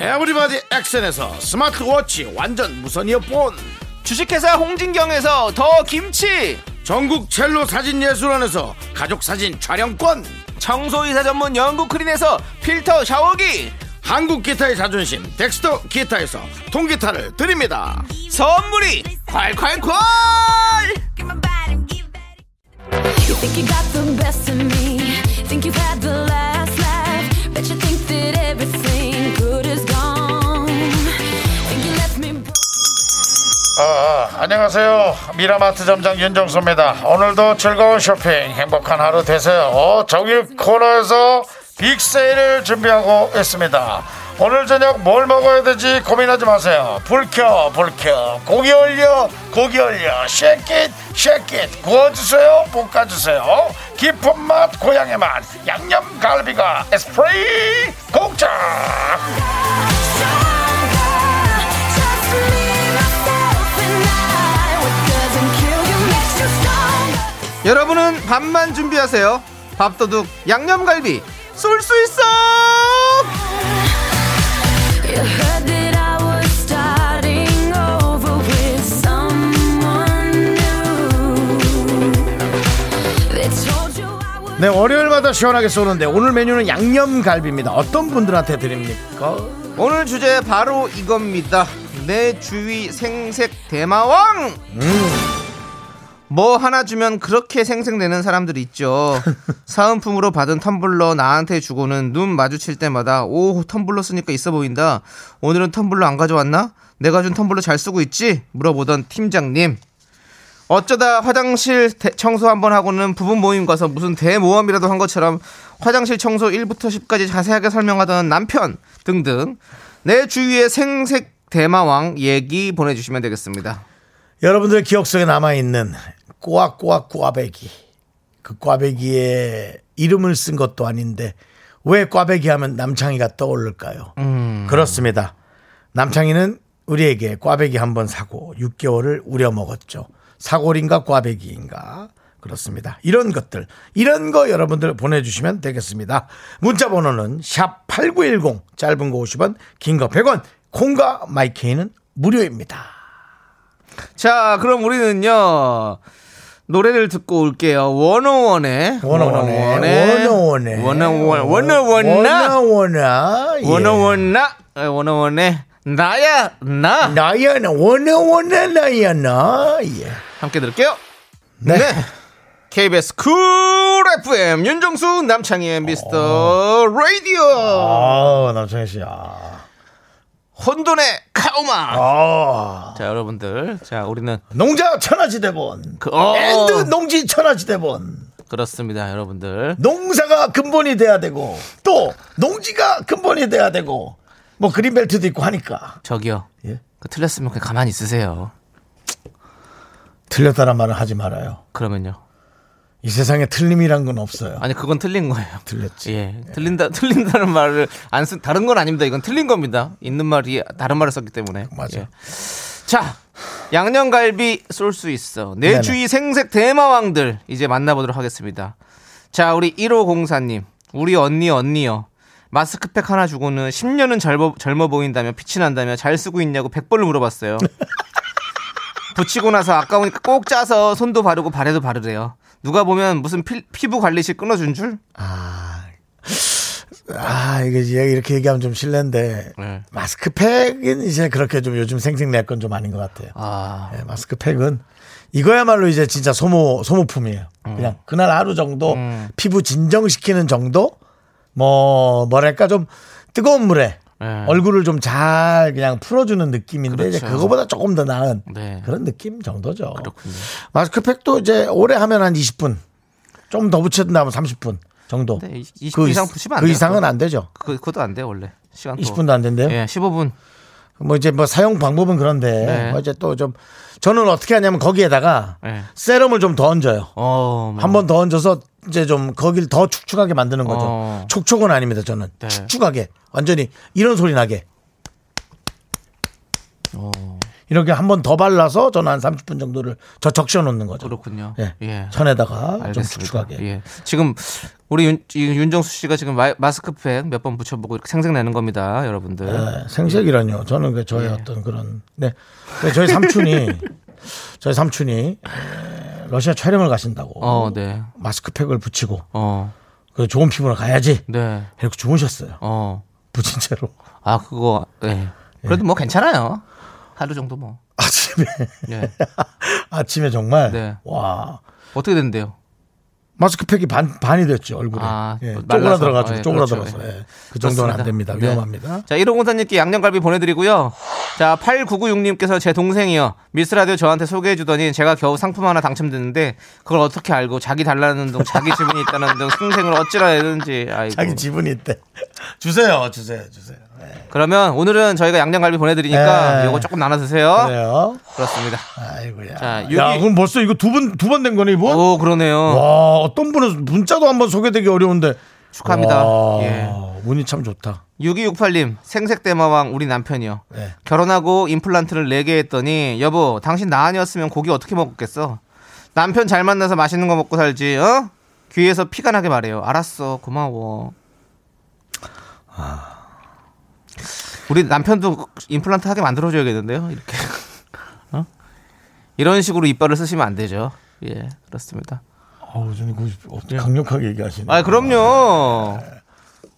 에브리바디 액션에서 스마트워치 완전 무선 이어폰, 주식회사 홍진경에서 더 김치, 전국 첼로 사진예술원에서 가족사진 촬영권, 청소이사 전문 영국크린에서 필터 샤워기, 한국기타의 자존심 덱스터 기타에서 통기타를 드립니다. 선물이 콸콸콸. Think you got the best of me. Think you've had the last laugh. Bet you think that everything good is gone. Think you left me broken. 안녕하세요. 미라마트 점장 윤정수입니다. 오늘도 즐거운 쇼핑, 행복한 하루 되세요. 정육 코너에서 빅 세일을 준비하고 있습니다. 오늘 저녁 뭘 먹어야 되지 고민하지 마세요. 불켜. 고기 올려. 쉐킷. 구워주세요. 볶아주세요. 깊은 맛, 고향의 맛. 양념갈비가 에스프레이 공짜. 여러분은 밥만 준비하세요. 밥도둑 양념갈비 쏠 수 있어. 네, 월요일마다 시원하게 쏘는데 오늘 메뉴는 양념갈비입니다. 어떤 분들한테 드립니까? 오늘 주제 바로 이겁니다. 내 주위 생색 대마왕. 뭐 하나 주면 그렇게 생색내는 사람들 있죠. 사은품으로 받은 텀블러 나한테 주고는 눈 마주칠 때마다 오, 텀블러 쓰니까 있어 보인다, 오늘은 텀블러 안 가져왔나, 내가 준 텀블러 잘 쓰고 있지 물어보던 팀장님, 어쩌다 화장실 청소 한번 하고는 부부 모임 가서 무슨 대모험이라도 한 것처럼 화장실 청소 1부터 10까지 자세하게 설명하던 남편 등등, 내 주위의 생색 대마왕 얘기 보내주시면 되겠습니다. 여러분들의 기억 속에 남아있는 꼬악꼬악 꽈배기. 그 꽈배기에 이름을 쓴 것도 아닌데 왜 꽈배기 하면 남창이가 떠오를까요? 그렇습니다. 남창이는 우리에게 꽈배기 한번 사고 6개월을 우려먹었죠. 사골인가 꽈배기인가. 그렇습니다. 이런 것들, 이런 거 여러분들 보내주시면 되겠습니다. 문자 번호는 샵8910, 짧은 거 50원, 긴 거 100원, 콩과 마이케이는 무료입니다. 자, 그럼 우리는요 노래를 듣고 올게요. 원어원의 나야 나 원해 나야 나. 예. 함께 들을게요. 네. KBS 쿨 FM 윤정수 남창희의 미스터 라디오. 아, 남창희 씨. 아. 혼돈의 카오마. 아. 자, 여러분들. 자, 우리는 농자 천하지대본. 엔드 농지 천하지대본. 그렇습니다, 여러분들. 농사가 근본이 돼야 되고 또 농지가 근본이 돼야 되고 뭐 그린벨트도 있고 하니까. 저기요. 예? 그 틀렸으면 그냥 가만히 있으세요. 틀렸다란 말은 하지 말아요. 그러면요. 이 세상에 틀림이란 건 없어요. 아니, 그건 틀린 거예요. 틀렸지. 예. 예. 틀린다는 말을 안 쓴 다른 건 아닙니다. 이건 틀린 겁니다. 있는 말이 다른 말을 썼기 때문에. 맞아. 예. 자, 양념갈비 쏠 수 있어. 내 네네. 주위 생색 대마왕들 이제 만나보도록 하겠습니다. 자, 우리 1504님, 우리 언니요. 마스크팩 하나 주고는 10년은 젊어 보인다며 빛이 난다며 잘 쓰고 있냐고 100번을 물어봤어요. 붙이고 나서 아까우니까 꼭 짜서 손도 바르고 발에도 바르래요. 누가 보면 무슨 피부 관리실 끊어준 줄? 이게 이렇게 얘기하면 좀 실례인데 네. 마스크팩은 이제 그렇게 좀 요즘 생색낼 건 좀 아닌 것 같아요. 네, 마스크팩은 이거야말로 이제 진짜 소모품이에요. 그냥 그날 하루 정도 피부 진정시키는 정도? 뭐랄까 좀 뜨거운 물에 네. 얼굴을 좀 잘 그냥 풀어주는 느낌인데 그렇죠. 이제 그거보다 조금 더 나은 네. 그런 느낌 정도죠. 그렇군요. 마스크팩도 이제 오래 하면 한 20분, 좀 더 붙여준다면 30분 정도. 네, 20분 그 이상 붙이면 안 돼요. 그 이상은 안 되죠. 그것도 안 돼요 원래. 시간 20분도 안 된대요. 예, 15분. 뭐 이제 뭐 사용 방법은 그런데 네. 뭐 이제 또 좀 저는 어떻게 하냐면 거기에다가 네. 세럼을 좀 더 얹어요. 한 번 더 얹어서. 이제 좀 거길 더 축축하게 만드는 거죠. 촉촉은 아닙니다. 저는 네. 축축하게 완전히 이런 소리 나게 이렇게 한 번 더 발라서 저는 한 30분 정도를 저 적셔 놓는 거죠. 그렇군요. 예. 예. 천에다가 알겠습니다. 좀 축축하게. 예. 지금 우리 윤정수 씨가 지금 마스크팩 몇 번 붙여보고 이렇게 생색 내는 겁니다, 여러분들. 네. 생색이라뇨. 저는 그 저의 예. 어떤 그런 네 저희 삼촌이. 러시아 촬영을 가신다고 네. 마스크팩을 붙이고 그 좋은 피부로 가야지 네. 이렇게 주무셨어요. 붙인 채로. 아 그거 네. 그래도 네. 뭐 괜찮아요. 하루 정도 뭐 아침에 네. 아침에 정말 네. 와 어떻게 된대요? 마스크팩이 반이 됐죠 얼굴에. 예, 쪼그라들어가지고 쪼그라들어서 그렇죠. 예. 그 정도는 안 됩니다. 네. 위험합니다. 자 1504님께 양념갈비 보내드리고요. 자 8996님께서 제 동생이요 미스라디오 저한테 소개해주더니 제가 겨우 상품 하나 당첨됐는데 그걸 어떻게 알고 자기 달라는 둥 자기 지분이 있다는 둥 생생을 어찌라 해야 되는지. 아이고. 자기 지분이 있대. 주세요. 네. 그러면 오늘은 저희가 양념갈비 보내드리니까 네. 이거 조금 나눠 드세요. 그래요? 그렇습니다. 아이고야. 자, 야, 그럼 벌써 이거 두 번 된 거네 이분? 오, 그러네요. 와, 어떤 분은 문자도 한번 소개되기 어려운데 축하합니다. 와, 예. 운이 참 좋다. 6268님 생색대마왕 우리 남편이요. 네. 결혼하고 임플란트를 4개 했더니 여보 당신 나 아니었으면 고기 어떻게 먹었겠어? 남편 잘 만나서 맛있는 거 먹고 살지. 어? 귀에서 피가 나게 말해요. 알았어 고마워. 우리 남편도 임플란트 하게 만들어줘야겠는데요. 이렇게 이런 식으로 이빨을 쓰시면 안 되죠. 예, 그렇습니다. 아우, 저는 강력하게 얘기하시네. 아, 그럼요.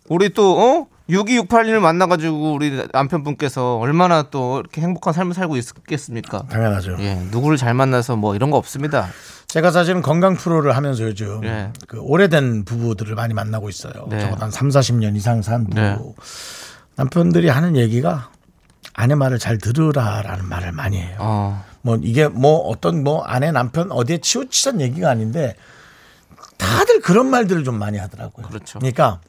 우리 또 6268님을 만나가지고 우리 남편분께서 얼마나 또 이렇게 행복한 삶을 살고 있겠습니까? 당연하죠. 예, 누구를 잘 만나서 뭐 이런 거 없습니다. 제가 사실은 건강 프로를 하면서 요즘 네. 그 오래된 부부들을 많이 만나고 있어요. 네. 적어도 한 30-40년 이상 산 부부. 네. 남편들이 하는 얘기가 아내 말을 잘 들으라라는 말을 많이 해요. 뭐 이게 뭐 어떤 뭐 아내 남편 어디에 치우치던 얘기가 아닌데 다들 그런 말들을 좀 많이 하더라고요. 그렇죠. 그러니까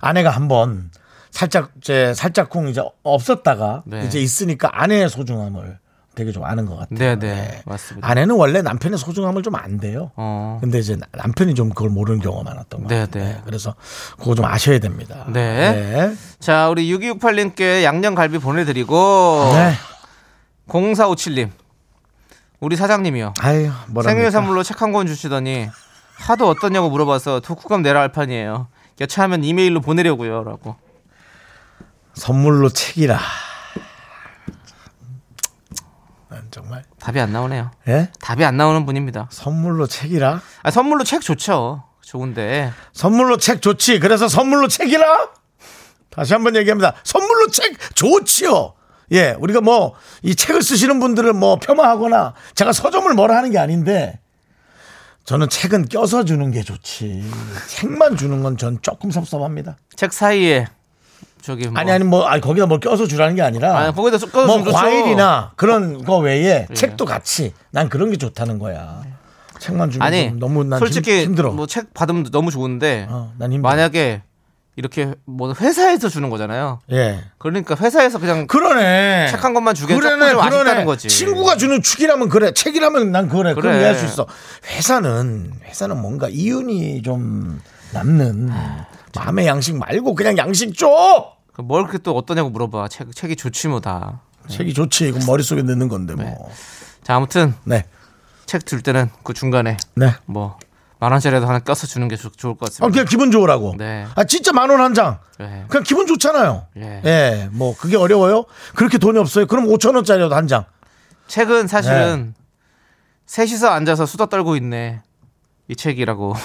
아내가 한번 살짝쿵 이제 없었다가 네. 이제 있으니까 아내의 소중함을 되게 좀 아는 것 같아요. 네. 맞습니다. 아내는 원래 남편의 소중함을 좀 안 돼요. 근데 이제 남편이 좀 그걸 모르는 경우가 많았던 것 같아요. 네. 그래서 그거 좀 아셔야 됩니다. 네. 네. 자, 우리 6268님께 양념갈비 보내드리고 네. 0457님 우리 사장님이요. 아유, 생일 선물로 책 한 권 주시더니 하도 어떠냐고 물어봐서 독후감 내라 할 판이에요. 여차하면 이메일로 보내려고요. 라고. 선물로 책이라. 정말 답이 안 나오네요. 예? 답이 안 나오는 분입니다. 선물로 책이라? 아, 선물로 책 좋죠. 좋은데. 선물로 책 좋지. 그래서 선물로 책이라? 다시 한번 얘기합니다. 선물로 책 좋지요. 예, 우리가 뭐 이 책을 쓰시는 분들을 뭐 폄하하거나 제가 서점을 뭐라 하는 게 아닌데 저는 책은 껴서 주는 게 좋지. 책만 주는 건 전 조금 섭섭합니다. 책 사이에 저기 뭐 아니 거기다 뭘 껴서 주라는 게 아니라 거기다 껴서 뭐 과일이나 좋죠. 그런 거 외에 예. 책도 같이 난 그런 게 좋다는 거야. 네. 책만 주면 아니, 너무 난 솔직히 힘들어. 뭐 책 받으면 너무 좋은데 난 힘들어. 만약에 이렇게 뭐 회사에서 주는 거잖아요. 예. 그러니까 회사에서 그냥 그러네. 책 한 것만 주게 조금 좀 아쉽다는 거지. 친구가 주는 축이라면 그래. 책이라면 난 그래. 그럼 이해할 수 있어. 회사는 뭔가 이윤이 좀 남는 마음의 양식 말고 그냥 양식 줘. 뭘 그렇게 또 어떠냐고 물어봐. 책이 좋지 뭐 다. 책이 좋지. 그럼 머릿속에 넣는 건데 뭐. 네. 자, 아무튼 네. 책 줄 때는 그 중간에 네. 뭐 10,000원짜리라도 하나 껴서 주는 게 좋을 것 같습니다. 그냥 기분 좋으라고. 네. 진짜 10,000원 한 장. 네. 그냥 기분 좋잖아요. 네. 예. 뭐 그게 어려워요? 그렇게 돈이 없어요. 그럼 5,000원짜리라도 한 장. 책은 사실은 네. 셋이서 앉아서 수다 떨고 있네. 이 책이라고.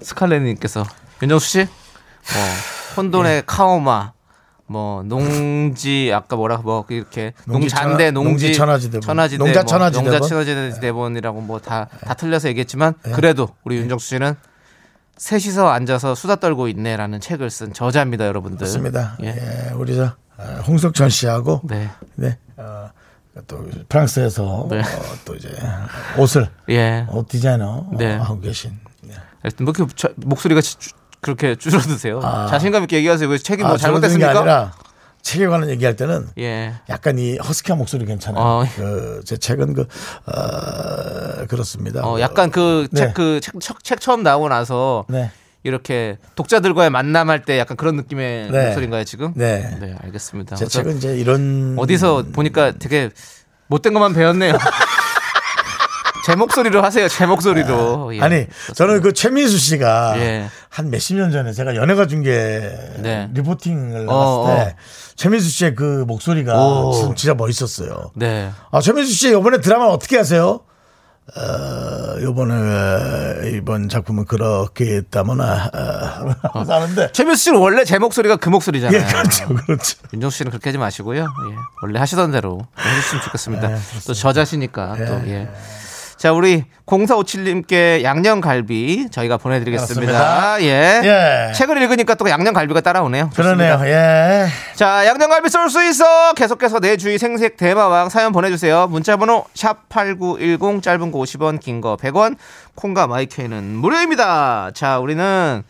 스칼렛님께서 윤정수 씨, 혼돈의 네. 카오마, 뭐 농지 아까 뭐라 뭐 이렇게 농잔대, 농지 천하지대본, 농자 천하지대본이라고 대본이라고 뭐 다 틀려서 얘기했지만 네. 그래도 우리 윤정수 씨는 셋이서 앉아서 수다 떨고 있네라는 책을 쓴 저자입니다, 여러분들. 맞습니다. 예, 우리 저 홍석천 씨하고 네. 또 프랑스에서 네. 또 이제 옷을 예. 옷 디자이너 하고 계신. 하여튼 뭐 목소리가 그렇게 줄어드세요. 자신감 있게 얘기하세요. 왜 책이 뭐 잘못됐습니까? 게 아니라 책에 관한 얘기할 때는 예. 약간 이 허스키한 목소리 괜찮아요. 제 책은 그렇습니다. 약간 책 처음 나오고 나서 네. 이렇게 독자들과의 만남할 때 약간 그런 느낌의 네. 목소리인가요 지금? 네, 알겠습니다. 제 책은 이제 이런 어디서 보니까 되게 못된 것만 배웠네요. 제 목소리로 하세요. 제 목소리로. 예. 아니 저는 그 최민수 씨가 예. 한 몇십 년 전에 제가 연예가 중계 네. 리포팅을 나갔을 때 최민수 씨의 그 목소리가 진짜 멋있었어요. 네. 최민수 씨 이번에 드라마 어떻게 하세요? 이번 작품은 그렇게 했다거나 하는데 최민수 씨는 원래 제 목소리가 그 목소리잖아요. 예, 그렇죠. 윤정수 씨는 그렇게 하지 마시고요. 예. 원래 하시던 대로 해주시면 좋겠습니다. 또 저자시니까 또 예. 자, 우리 0457님께 양념갈비 저희가 보내드리겠습니다. 예. 책을 읽으니까 또 양념갈비가 따라오네요. 좋습니다. 그러네요. 예. 자, 양념갈비 쏠 수 있어. 계속해서 내 주위 생색 대마왕 사연 보내주세요. 문자번호 샵8910 짧은 거 50원 긴 거 100원 콩과 마이케이는 무료입니다. 자, 우리는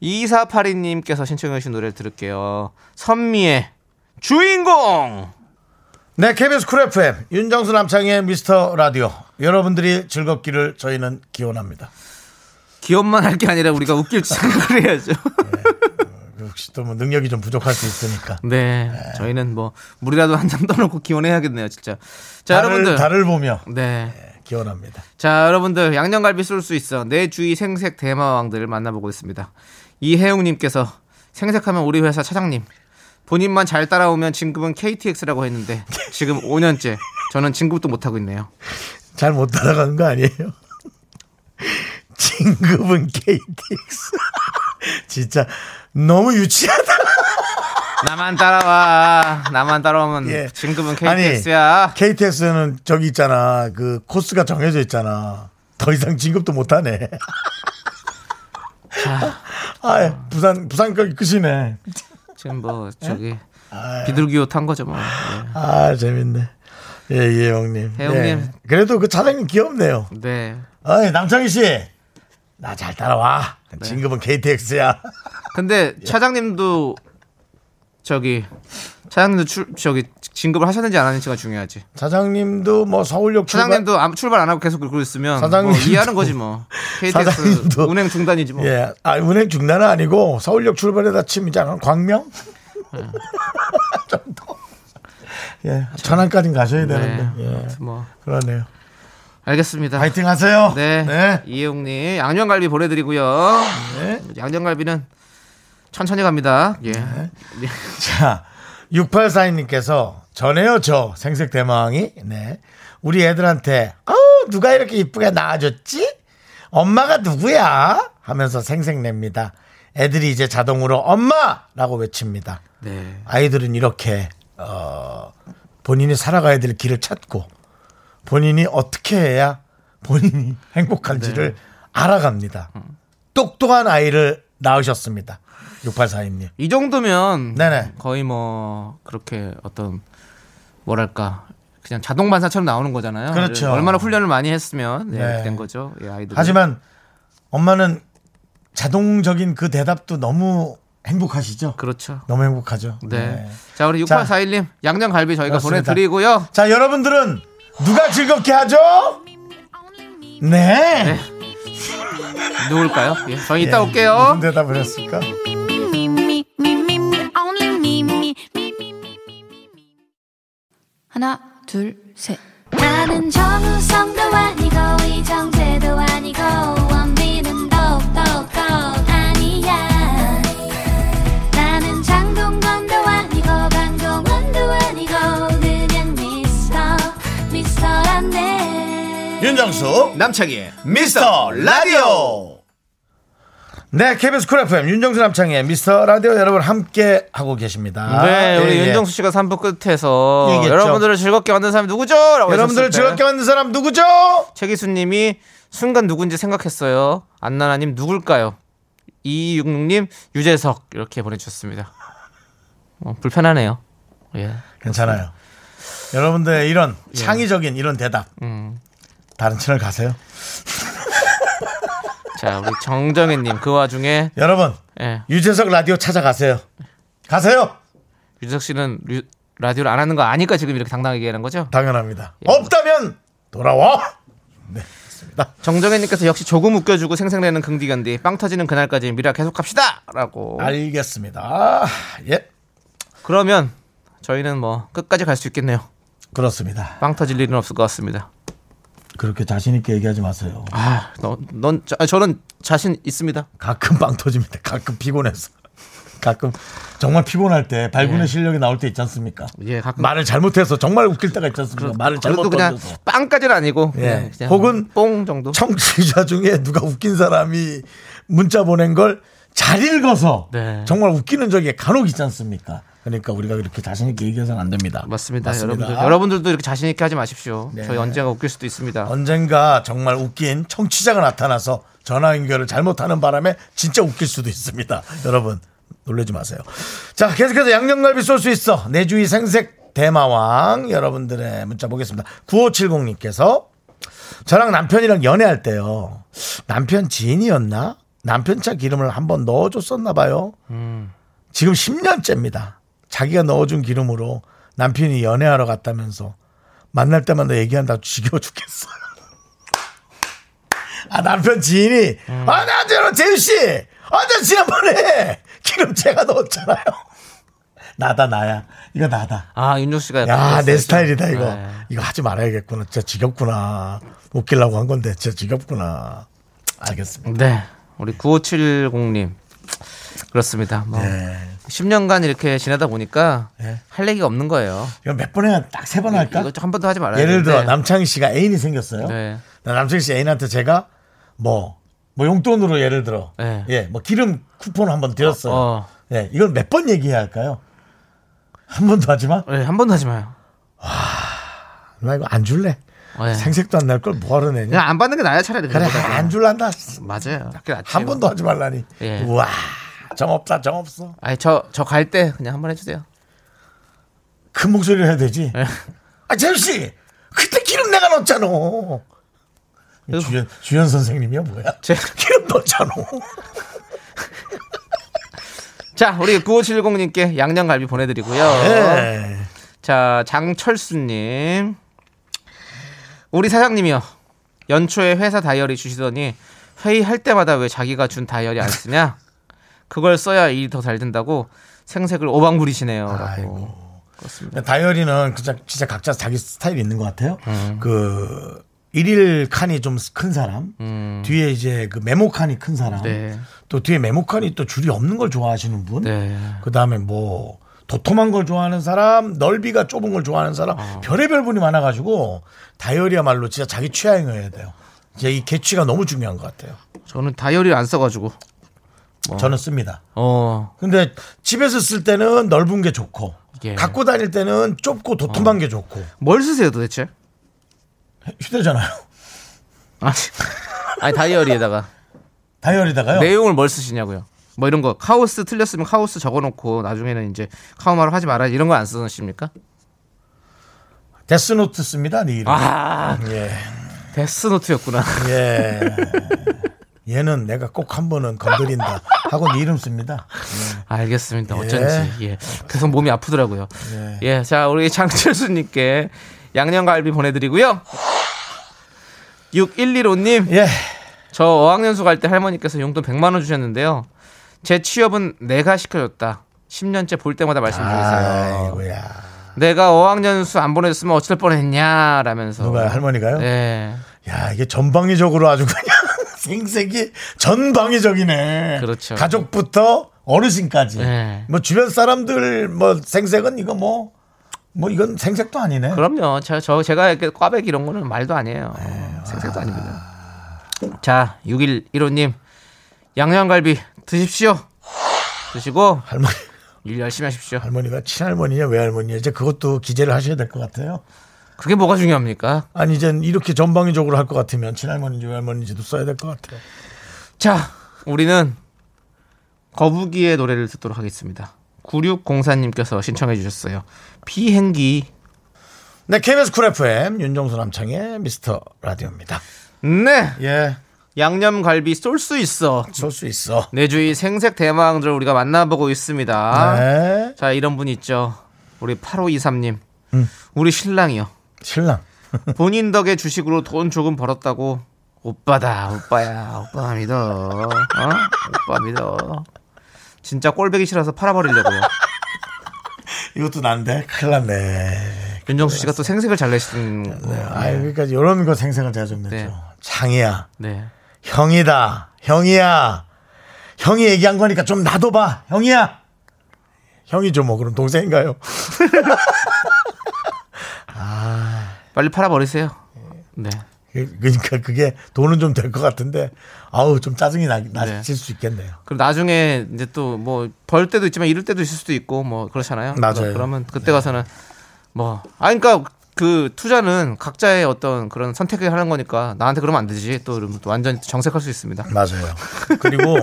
2482님께서 신청해 주신 노래를 들을게요. 선미의 주인공. 네, KBS 쿨 FM 윤정수 남창희의 미스터 라디오. 여러분들이 즐겁기를 저희는 기원합니다. 기원만 할 게 아니라 우리가 웃길 생각을 해야죠. 네, 역시 또 뭐 능력이 좀 부족할 수 있으니까. 네. 저희는 뭐 물이라도 한 잔 떠놓고 기원해야겠네요, 진짜. 자, 여러분들 달을 보며. 네. 기원합니다. 자, 여러분들 양념갈비 쏠 수 있어. 내 주위 생색 대마왕들을 만나보고 있습니다. 이혜웅님께서 생색하면 우리 회사 차장님. 본인만 잘 따라오면 진급은 KTX라고 했는데 지금 5년째 저는 진급도 못하고 있네요. 잘 못 따라가는 거 아니에요? 진급은 KTX. 진짜 너무 유치하다. 나만 따라오면 예. 진급은 KTX야. 아니, KTX는 저기 있잖아. 그 코스가 정해져 있잖아. 더 이상 진급도 못하네. 부산까지 끝이네. 지금 뭐 저기 비둘기호 탄 거죠 뭐. 재밌네. 예 형님. 예. 그래도 그 차장님 귀엽네요. 네. 남창희 씨, 나 잘 따라와. 네. 진급은 KTX야. 근데 차장님도 저기 진급을 하셨는지 안 하는지가 중요하지. 차장님도 뭐 서울역 차장님도 출발 안 하고 계속 그러고 있으면 사장님도, 뭐 이해하는 거지 뭐. KTX 운행 중단이지 뭐. 예, 운행 중단은 아니고 서울역 출발에다 침이잖아. 광명 정도. 예, 천안까지 가셔야 되는데. 예, 뭐 그러네요. 알겠습니다. 파이팅 하세요. 네. 이혜웅님 양념갈비 보내드리고요. 네. 양념갈비는 천천히 갑니다. 예. 네. 자, 6842님께서 전해요 저 생색 대망이. 네. 우리 애들한테 누가 이렇게 이쁘게 낳아줬지? 엄마가 누구야? 하면서 생색냅니다. 애들이 이제 자동으로 엄마라고 외칩니다. 네. 아이들은 이렇게 본인이 살아가야 될 길을 찾고 본인이 어떻게 해야 본인이 행복한지를 네. 알아갑니다. 똑똑한 아이를 낳으셨습니다. 6842님. 이 정도면 네네. 거의 뭐 그렇게 어떤 뭐랄까 그냥 자동 반사처럼 나오는 거잖아요. 그렇죠. 얼마나 훈련을 많이 했으면 네, 네. 된 거죠. 예, 아이들. 하지만 엄마는 자동적인 그 대답도 너무 행복하시죠? 그렇죠. 너무 행복하죠. 네. 네. 자, 우리 6841님 양념갈비 저희가 그렇습니다. 보내드리고요. 자, 여러분들은 누가 즐겁게 하죠? 네. 네. 누굴까요? 예, 저희 이따 올게요. 무슨 대답을 했을까? 하나, 둘, 셋. 나는 정우성도 아니고 이정재도 아니고 원빈은 더욱더 아니야. 나는 장동건도 아니고 강동원도 아니고 그냥 미스터란데. 윤정수 남창희의 미스터 라디오. 네, KBS 쿨 FM 윤정수 남창희의 미스터 라디오 여러분 함께 하고 계십니다. 네, 우리 예, 윤정수 씨가 3부 끝에서 얘기했죠. 여러분들을 즐겁게 만든 사람 누구죠? 라고 여러분들을 즐겁게 만든 사람 누구죠? 최기수님이 순간 누군지 생각했어요. 안나나님 누굴까요? 266님 유재석 이렇게 보내주셨습니다. 불편하네요. 예, 괜찮아요. 여러분들의 이런 창의적인 이런 대답 다른 채널 가세요. 자, 우리 정정혜님 그 와중에 여러분 예. 유재석 라디오 찾아가세요. 가세요. 유재석 씨는 라디오를 안 하는 거 아니까 지금 이렇게 당당하게 얘기하는 거죠? 당연합니다. 예. 없다면 돌아와. 네, 그렇습니다. 정정혜님께서 역시 조금 웃겨주고 생생내는 긍디견디 빵 터지는 그날까지 미라 계속합시다라고. 알겠습니다. 아, 예. 그러면 저희는 뭐 끝까지 갈 수 있겠네요. 그렇습니다. 빵 터질 일은 없을 것 같습니다. 그렇게 자신 있게 얘기하지 마세요. 아, 저는 자신 있습니다. 가끔 빵 터집니다. 가끔 피곤해서, 가끔 정말 피곤할 때 발군의 예. 실력이 나올 때 있지 않습니까? 예, 가끔 말을 잘못해서 정말 웃길 때가 있지 않습니까? 말을 잘못 그냥 빵까지는 아니고, 예, 그냥 혹은 뽕 정도. 청취자 중에 누가 웃긴 사람이 문자 보낸 걸 잘 읽어서 네. 정말 웃기는 적이 간혹 있지 않습니까? 그러니까 우리가 이렇게 자신 있게 얘기해서는 안 됩니다. 맞습니다. 여러분들도 이렇게 자신 있게 하지 마십시오. 네. 저희 언젠가 웃길 수도 있습니다. 언젠가 정말 웃긴 청취자가 나타나서 전화 연결을 잘못하는 바람에 진짜 웃길 수도 있습니다. 여러분 놀라지 마세요. 자, 계속해서 양념갈비 쏠 수 있어 내주의 생색 대마왕 여러분들의 문자 보겠습니다. 9570님께서 저랑 남편이랑 연애할 때요. 남편 지인이었나? 남편 차 기름을 한번 넣어줬었나 봐요. 지금 10년째입니다. 자기가 넣어준 기름으로 남편이 연애하러 갔다면서 만날 때마다 얘기한다고 지겨워 죽겠어요. 아, 남편 지인이 나 재윤씨 나 지난번에 기름 제가 넣었잖아요. 나야 이거 나다. 아, 윤종씨가 야, 내 스타일이다 이거. 아, 이거 하지 말아야겠구나. 진짜 지겹구나. 웃기려고 한 건데 진짜 지겹구나. 알겠습니다. 네, 우리 9570님 그렇습니다. 뭐 네. 10년간 이렇게 지내다 보니까 네. 할 얘기가 없는 거예요. 이거 몇 번에 딱 세 번 할까? 이거 한 번도 하지 말아야 예를 들어 남창희 씨가 애인이 생겼어요. 네. 남창희 씨 애인한테 제가 뭐 용돈으로 예를 들어 네. 예, 뭐 기름 쿠폰을 한번 드렸어요. 예, 이걸 몇 번 얘기해야 할까요? 한 번도 하지 마? 네, 한 번도 하지 마요. 와, 나 이거 안 줄래? 네. 생색도 안 날 걸 뭐하러 내냐? 그냥 안 받는 게 나야 차라리. 그래, 안 줄란다. 맞아요. 한 번도 하지 말라니. 예. 우와. 정없다, 정없어. 아니, 저 갈 때 그냥 한번 해주세요. 큰 목소리로 해야 되지. 네. 아, 재윤씨! 그때 기름 내가 넣었잖아. 주연 선생님이야, 뭐야? 기름 넣었잖아. 자, 우리 9570님께 양념갈비 보내드리고요. 네. 자, 장철수님. 우리 사장님이요. 연초에 회사 다이어리 주시더니 회의할 때마다 왜 자기가 준 다이어리 안 쓰냐? 그걸 써야 일이 더 잘 된다고 생색을 오방부리시네요. 아이고. 그렇습니다. 다이어리는 진짜 각자 자기 스타일이 있는 것 같아요. 그 일일 칸이 좀 큰 사람, 뒤에 이제 그 메모 칸이 큰 사람, 네. 또 뒤에 메모 칸이 또 줄이 없는 걸 좋아하시는 분, 네. 그 다음에 뭐 도톰한 걸 좋아하는 사람, 넓이가 좁은 걸 좋아하는 사람, 별의별 분이 많아가지고 다이어리야말로 진짜 자기 취향이어야 돼요. 이제 이 개취가 너무 중요한 것 같아요. 저는 다이어리를 안 써가지고. 저는 씁니다. 근데 집에서 쓸 때는 넓은 게 좋고, 예. 갖고 다닐 때는 좁고 도톰한 게 좋고. 뭘 쓰세요 도대체? 휴대전화요. 아니 다이어리에다가. 다이어리에다가요? 내용을 뭘 쓰시냐고요? 뭐 이런 거 카오스 틀렸으면 카오스 적어놓고 나중에는 이제 카오마로 하지 말아야지 이런 거 안 쓰십니까? 데스노트 씁니다. 네 이름. 아, 예. 데스노트였구나. 예. 얘는 내가 꼭 한 번은 건드린다 하고 네 이름 씁니다. 예. 알겠습니다. 어쩐지 예. 계속 몸이 아프더라고요. 예. 예. 자 우리 장철수님께 양념갈비 보내드리고요. 6115님. 예. 저 어학연수 갈 때 할머니께서 용돈 100만 원 주셨는데요. 제 취업은 내가 시켜줬다. 10년째 볼 때마다 말씀드리세요. 아이고야. 내가 어학연수 안 보내줬으면 어쩔 뻔했냐 라면서. 누가 할머니가요? 네. 야 이게 전방위적으로 아주 그냥 생색이 전방위적이네. 그렇죠. 가족부터 어르신까지. 네. 뭐 주변 사람들 뭐 생색은 이거 뭐 이건 생색도 아니네. 그럼요. 제가 이렇게 꽈배기 이런 거는 말도 아니에요. 네. 생색도 아닙니다. 자 6115님 양념갈비 드십시오. 드시고 할머니. 일 열심히 하십시오. 할머니가 친할머니냐 외할머니냐 이제 그것도 기재를 하셔야 될 것 같아요. 그게 뭐가 중요합니까? 아니 이제 이렇게 전방위적으로 할 것 같으면 친할머니인지 외할머니인지도 써야 될 것 같아요. 자 우리는 거북이의 노래를 듣도록 하겠습니다. 9604님께서 신청해 주셨어요. 비행기. 네 KBS 쿨 FM 윤정수 남창의 미스터 라디오입니다. 네. 예. 양념갈비 쏠 수 있어. 쏠 수 있어. 내 주위 생색 대망들을 우리가 만나보고 있습니다. 네. 자, 이런 분 있죠. 우리 8523님. 우리 신랑이요. 신랑. 본인 덕에 주식으로 돈 조금 벌었다고 오빠다, 오빠야, 오빠 믿어. 오빠 믿어. 진짜 꼴배기 싫어서 팔아버리려고요. 이것도 난데? 큰일 났네. 윤정수 씨가 또 생색을 잘 내시는. 네. 거. 아, 그러니까 이런 거 생색을 제가 좀 냈죠. 네. 장이야. 네. 형이다. 형이야. 형이 얘기한 거니까 좀 나도 봐. 형이야. 형이죠 뭐. 그럼 동생인가요? 아, 빨리 팔아버리세요. 네. 그러니까 그게 돈은 좀 될 것 같은데 아우 좀 짜증이 나실 수 있겠네요. 그럼 나중에 이제 또 뭐 벌 때도 있지만 잃을 때도 있을 수도 있고 뭐 그렇잖아요. 맞아요. 그러면 그때 가서는 네. 뭐 아 그러니까 그 투자는 각자의 어떤 그런 선택을 하는 거니까 나한테 그러면 안 되지. 또 완전히 정색할 수 있습니다. 맞아요. 그리고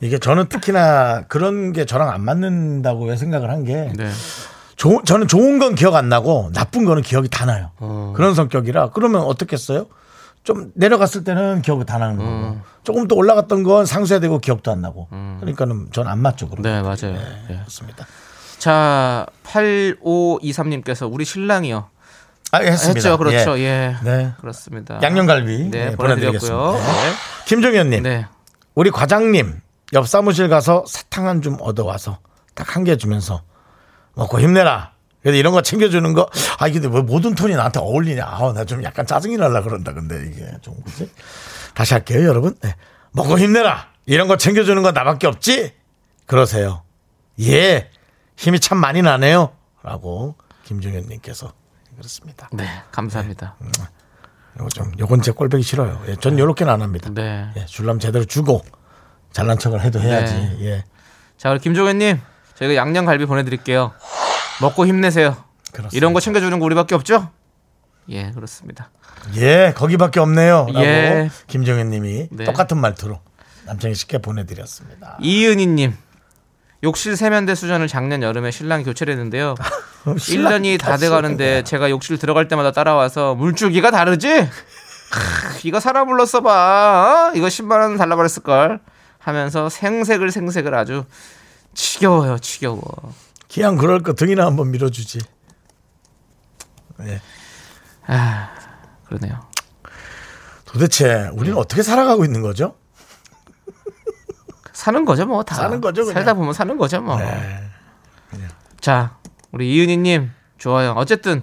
이게 저는 특히나 그런 게 저랑 안 맞는다고 생각을 한 게 네. 저는 좋은 건 기억 안 나고 나쁜 거는 기억이 다 나요. 그런 성격이라. 그러면 어떻겠어요? 좀 내려갔을 때는 기억이 다 나는 거고 조금 더 올라갔던 건 상쇄되고 기억도 안 나고 그러니까는 전 안 맞죠. 그럼. 네. 맞아요. 네, 네. 그렇습니다. 자 8523님께서 우리 신랑이요. 아, 했습니다. 했죠, 그렇죠. 예, 예. 네, 그렇습니다. 양념갈비 네, 네, 보내드리겠습니다. 네. 김정현님, 네. 우리 과장님 옆 사무실 가서 사탕 한 줌 얻어 와서 딱 한 개 주면서 먹고 힘내라. 그래도 이런 거 챙겨주는 거, 아 근데 왜 모든 톤이 나한테 어울리냐? 아, 나 좀 약간 짜증이 날라 그런다. 근데 이게 좀 그렇지? 다시 할게요, 여러분. 네. 먹고 힘내라. 이런 거 챙겨주는 건 나밖에 없지? 그러세요. 예, 힘이 참 많이 나네요.라고 김정현님께서. 그렇습니다. 네, 감사합니다. 네. 요건 제 꼴보기 싫어요. 예, 전 요렇게는 안 합니다. 네. 예, 줄람 제대로 주고 잘난 척을 해도 해야지. 네. 예. 자, 우리 김종현님 저희가 양념갈비 보내드릴게요. 먹고 힘내세요. 그렇습니다. 이런 거 챙겨주는 거 우리밖에 없죠? 예, 그렇습니다. 예, 거기밖에 없네요. 라고 예. 김종현님이 네. 똑같은 말투로 남창희 씨께 보내드렸습니다. 이은희님. 욕실 세면대 수전을 작년 여름에 신랑이 교체를 했는데요. 1년이 다 돼가는데 제가 욕실 들어갈 때마다 따라와서 물줄기가 다르지? 이거 사람 불렀어봐. 이거 10만 원 달라고 그랬을걸 하면서 생색을 아주 지겨워요. 지겨워. 그냥 그럴 거 등이나 한번 밀어주지. 네. 아 그러네요. 도대체 우리는 네. 어떻게 살아가고 있는 거죠? 사는 거죠 뭐 다. 사는 거죠 그냥. 살다 보면 사는 거죠 뭐. 네. 자 우리 이은희님 좋아요. 어쨌든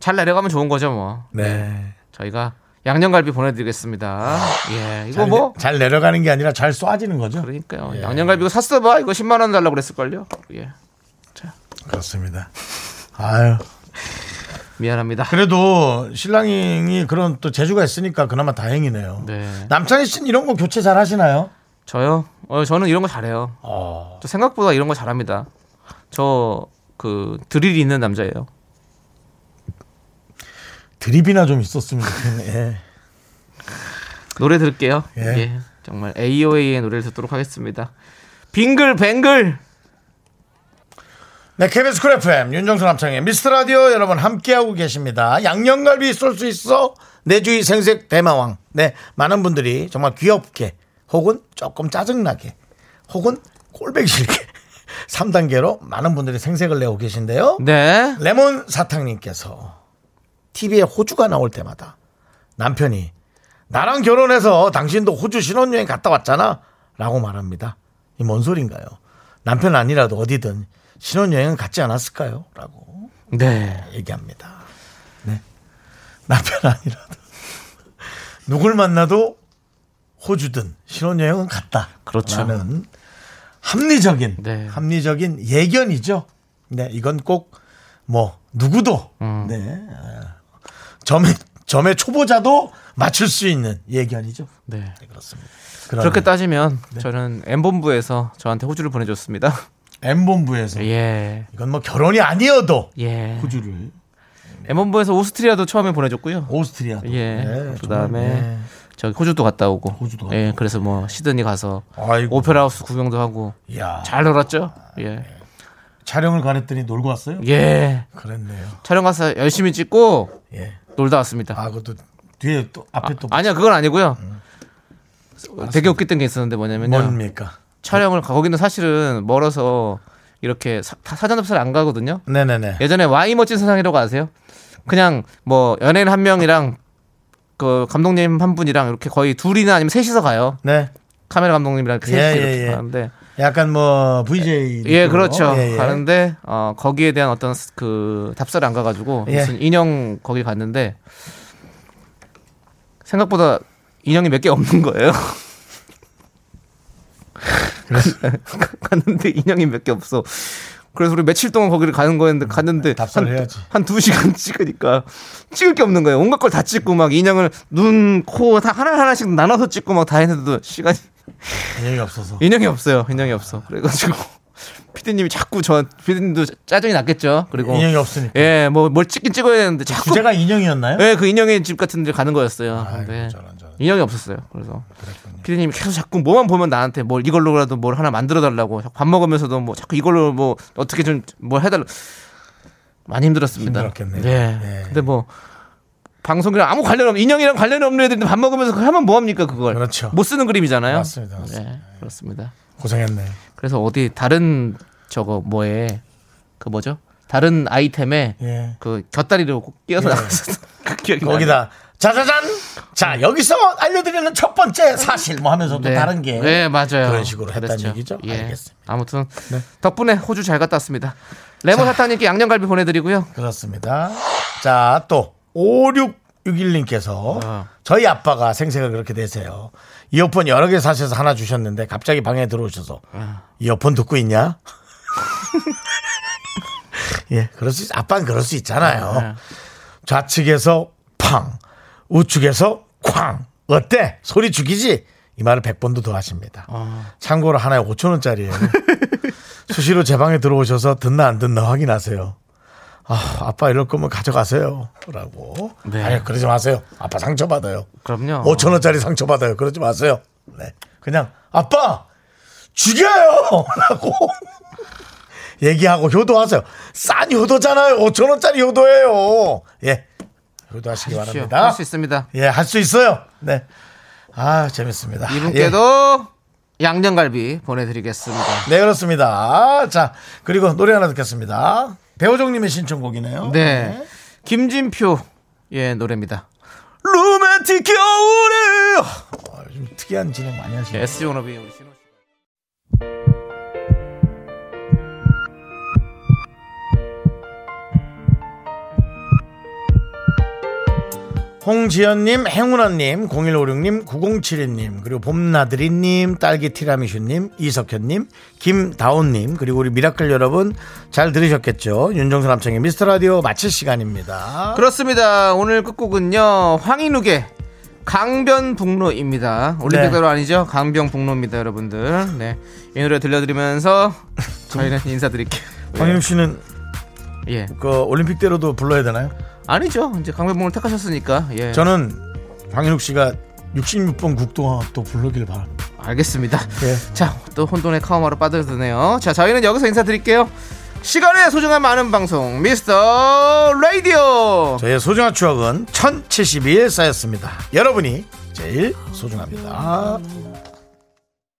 잘 내려가면 좋은 거죠 뭐. 네. 저희가 양념갈비 보내드리겠습니다. 예. 이거 뭐 잘 내려가는 게 아니라 잘 쏴지는 거죠. 그러니까요. 예. 양념갈비고 샀어 봐. 이거 10만 원 달라고 그랬을걸요. 예. 자 그렇습니다. 아유. 미안합니다. 그래도 신랑이 그런 또 재주가 있으니까 그나마 다행이네요. 네. 남창희 씨는 이런 거 교체 잘 하시나요? 저요? 저는 이런 거 잘해요. 저 생각보다 이런 거 잘합니다. 저 그 드릴이 있는 남자예요. 드립이나 좀 있었으면 좋겠네. 예. 노래 들을게요. 예. 예. 정말 AOA의 노래를 듣도록 하겠습니다. 빙글뱅글. 네, KBS 쿨 FM 윤정수 남창의 미스터 라디오 여러분 함께하고 계십니다. 양념갈비 쏠 수 있어 내 주위 생색 대마왕. 네, 많은 분들이 정말 귀엽게 혹은 조금 짜증나게 혹은 꼴배기 싫게 3단계로 많은 분들이 생색을 내고 계신데요. 네. 레몬 사탕님께서 TV에 호주가 나올 때마다 남편이 나랑 결혼해서 당신도 호주 신혼여행 갔다 왔잖아 라고 말합니다. 이 뭔 소린가요? 남편 아니라도 어디든 신혼여행은 갔지 않았을까요? 라고 네. 얘기합니다. 네. 남편 아니라도 누굴 만나도 호주든 신혼여행은 갔다. 그렇죠. 라는 합리적인 네. 합리적인 예견이죠. 네, 이건 꼭 뭐 누구도 네. 점의 초보자도 맞출 수 있는 예견이죠. 네, 네 그렇습니다. 그렇게 따지면 네. 저는 M본부에서 저한테 호주를 보내줬습니다. M본부에서 예. 이건 뭐 결혼이 아니어도 예. 호주를 M본부에서 오스트리아도 처음에 보내줬고요. 오스트리아도 예. 네, 그다음에 네. 저 호주도 갔다 오고 호주도 예. 그래서 뭐 시드니 가서 아이고. 오페라 하우스 구경도 하고 이야. 잘 놀았죠. 예. 네. 촬영을 가냈더니 놀고 왔어요? 예. 그랬네요. 촬영 가서 열심히 찍고 예. 놀다 왔습니다. 아, 그것도 뒤에 또 앞에 또 아니야 그건 아니고요. 되게 웃겼던 게 있었는데 뭐냐면요. 뭡니까? 촬영을 거기는 사실은 멀어서 이렇게 사전접사를 안 가거든요. 네네네. 예전에 와이 멋진 세상이라고 아세요? 그냥 뭐 연예인 한 명이랑 그 감독님 한 분이랑 이렇게 거의 둘이나 아니면 셋이서 가요. 네. 카메라 감독님이랑 그 셋이서 이렇게 예, 예. 가는데. 약간 뭐 VJ 예 그렇죠 예, 예. 가는데 거기에 대한 어떤 그 답사를 안 가가지고 예. 무슨 인형 거기 갔는데 생각보다 인형이 몇 개 없는 거예요. 갔는데 인형이 몇 개 없어. 그래서 우리 며칠 동안 거기를 가는 거였는데 갔는데 한 2시간 찍으니까 찍을 게 없는 거예요. 온갖 걸 다 찍고 막 인형을 눈, 코 다 하나하나씩 나눠서 찍고 막 다 했는데도 시간이 인형이 없어서 인형이 없어요. 인형이 없어. 그래가지고 피디님이 자꾸 피디님도 짜증이 났겠죠. 그리고 인형이 없으니까 예, 뭘 찍긴 찍어야 되는데 자꾸 주제가 인형이었나요? 예, 그 인형의 집 같은 데 가는 거였어요. 아이고, 네. 저런. 인형이 없었어요. 그래서 그랬군요. 피디님이 계속 자꾸 뭐만 보면 나한테 뭘 이걸로라도 뭘 하나 만들어 달라고 밥 먹으면서도 뭐 자꾸 이걸로 뭐 어떻게 좀 뭘 해달라 많이 힘들었습니다. 힘들었겠네요. 예. 네. 근데 뭐 방송이랑 아무 관련 없는 인형이랑 관련 없는 애들인데 밥 먹으면서 하면 뭐 합니까 그걸? 그렇죠. 못 쓰는 그림이잖아요. 맞습니다. 네, 그렇습니다. 고생했네. 그래서 어디 다른 저거 뭐에 그 뭐죠? 다른 아이템에 예. 그 곁다리로 꼭 끼어서 예. 나왔었어. 그 기억이 거기다 나네. 짜자잔. 자 여기서 알려드리는 첫 번째 사실 뭐 하면서 또 네. 다른 게 네, 맞아요. 그런 식으로 했다는 얘기죠. 예. 알겠습니다. 아무튼 네. 덕분에 호주 잘 갔다 왔습니다. 레몬 사탕님께 양념갈비 보내드리고요. 그렇습니다. 자 또. 5661님께서 저희 아빠가 생색을 그렇게 내세요. 이어폰 여러 개 사셔서 하나 주셨는데 갑자기 방에 들어오셔서 이어폰 듣고 있냐? 예, 아빠는 그럴 수 있잖아요. 좌측에서 팡, 우측에서 쾅. 어때? 소리 죽이지? 이 말을 100번도 더 하십니다. 참고로 하나에 5,000원짜리예요. 수시로 제 방에 들어오셔서 듣나 안 듣나 확인하세요. 아빠 이럴 거면 가져가세요 라고 네. 아니 그러지 마세요. 아빠 상처받아요. 그럼요. 5,000원짜리 상처받아요. 그러지 마세요. 네. 그냥 아빠 죽여요 라고 얘기하고 효도하세요. 싼 효도잖아요. 5,000원짜리 효도예요. 예, 효도하시기 바랍니다. 할 수 있습니다. 예, 할 수 있어요. 네. 아 재밌습니다. 이분께도 예. 양념갈비 보내드리겠습니다. 네 그렇습니다. 자 그리고 노래 하나 듣겠습니다. 배호정님의 신청곡이네요. 네. 네. 김진표의 노래입니다. 로맨틱 겨울에 좀 특이한 진행 많이 하시네요. SG워너비의 우리 신호. 홍지연님, 행운아님, 0156님, 9072님, 그리고 봄나들이님, 딸기 티라미슈님, 이석현님, 김다온님, 그리고 우리 미라클 여러분 잘 들으셨겠죠? 윤정수 남창의 미스터라디오 마칠 시간입니다. 그렇습니다. 오늘 끝곡은요. 황인욱의 강변북로입니다. 올림픽대로 아니죠? 강변북로입니다, 여러분들. 네, 이 노래 들려드리면서 저희는 인사드릴게요. 황인욱 씨는 예, 그 올림픽대로도 불러야 되나요? 아니죠. 이제 강변북로를 택하셨으니까. 예. 저는 황인욱 씨가 66번 국도화도 부르길 바랍니다. 알겠습니다. 예. 자, 또 혼돈의 카오마로 빠져드네요. 자, 저희는 여기서 인사드릴게요. 시간의 소중한 많은 방송 미스터 라디오. 저의 소중한 추억은 1072일 쌓였습니다. 여러분이 제일 소중합니다.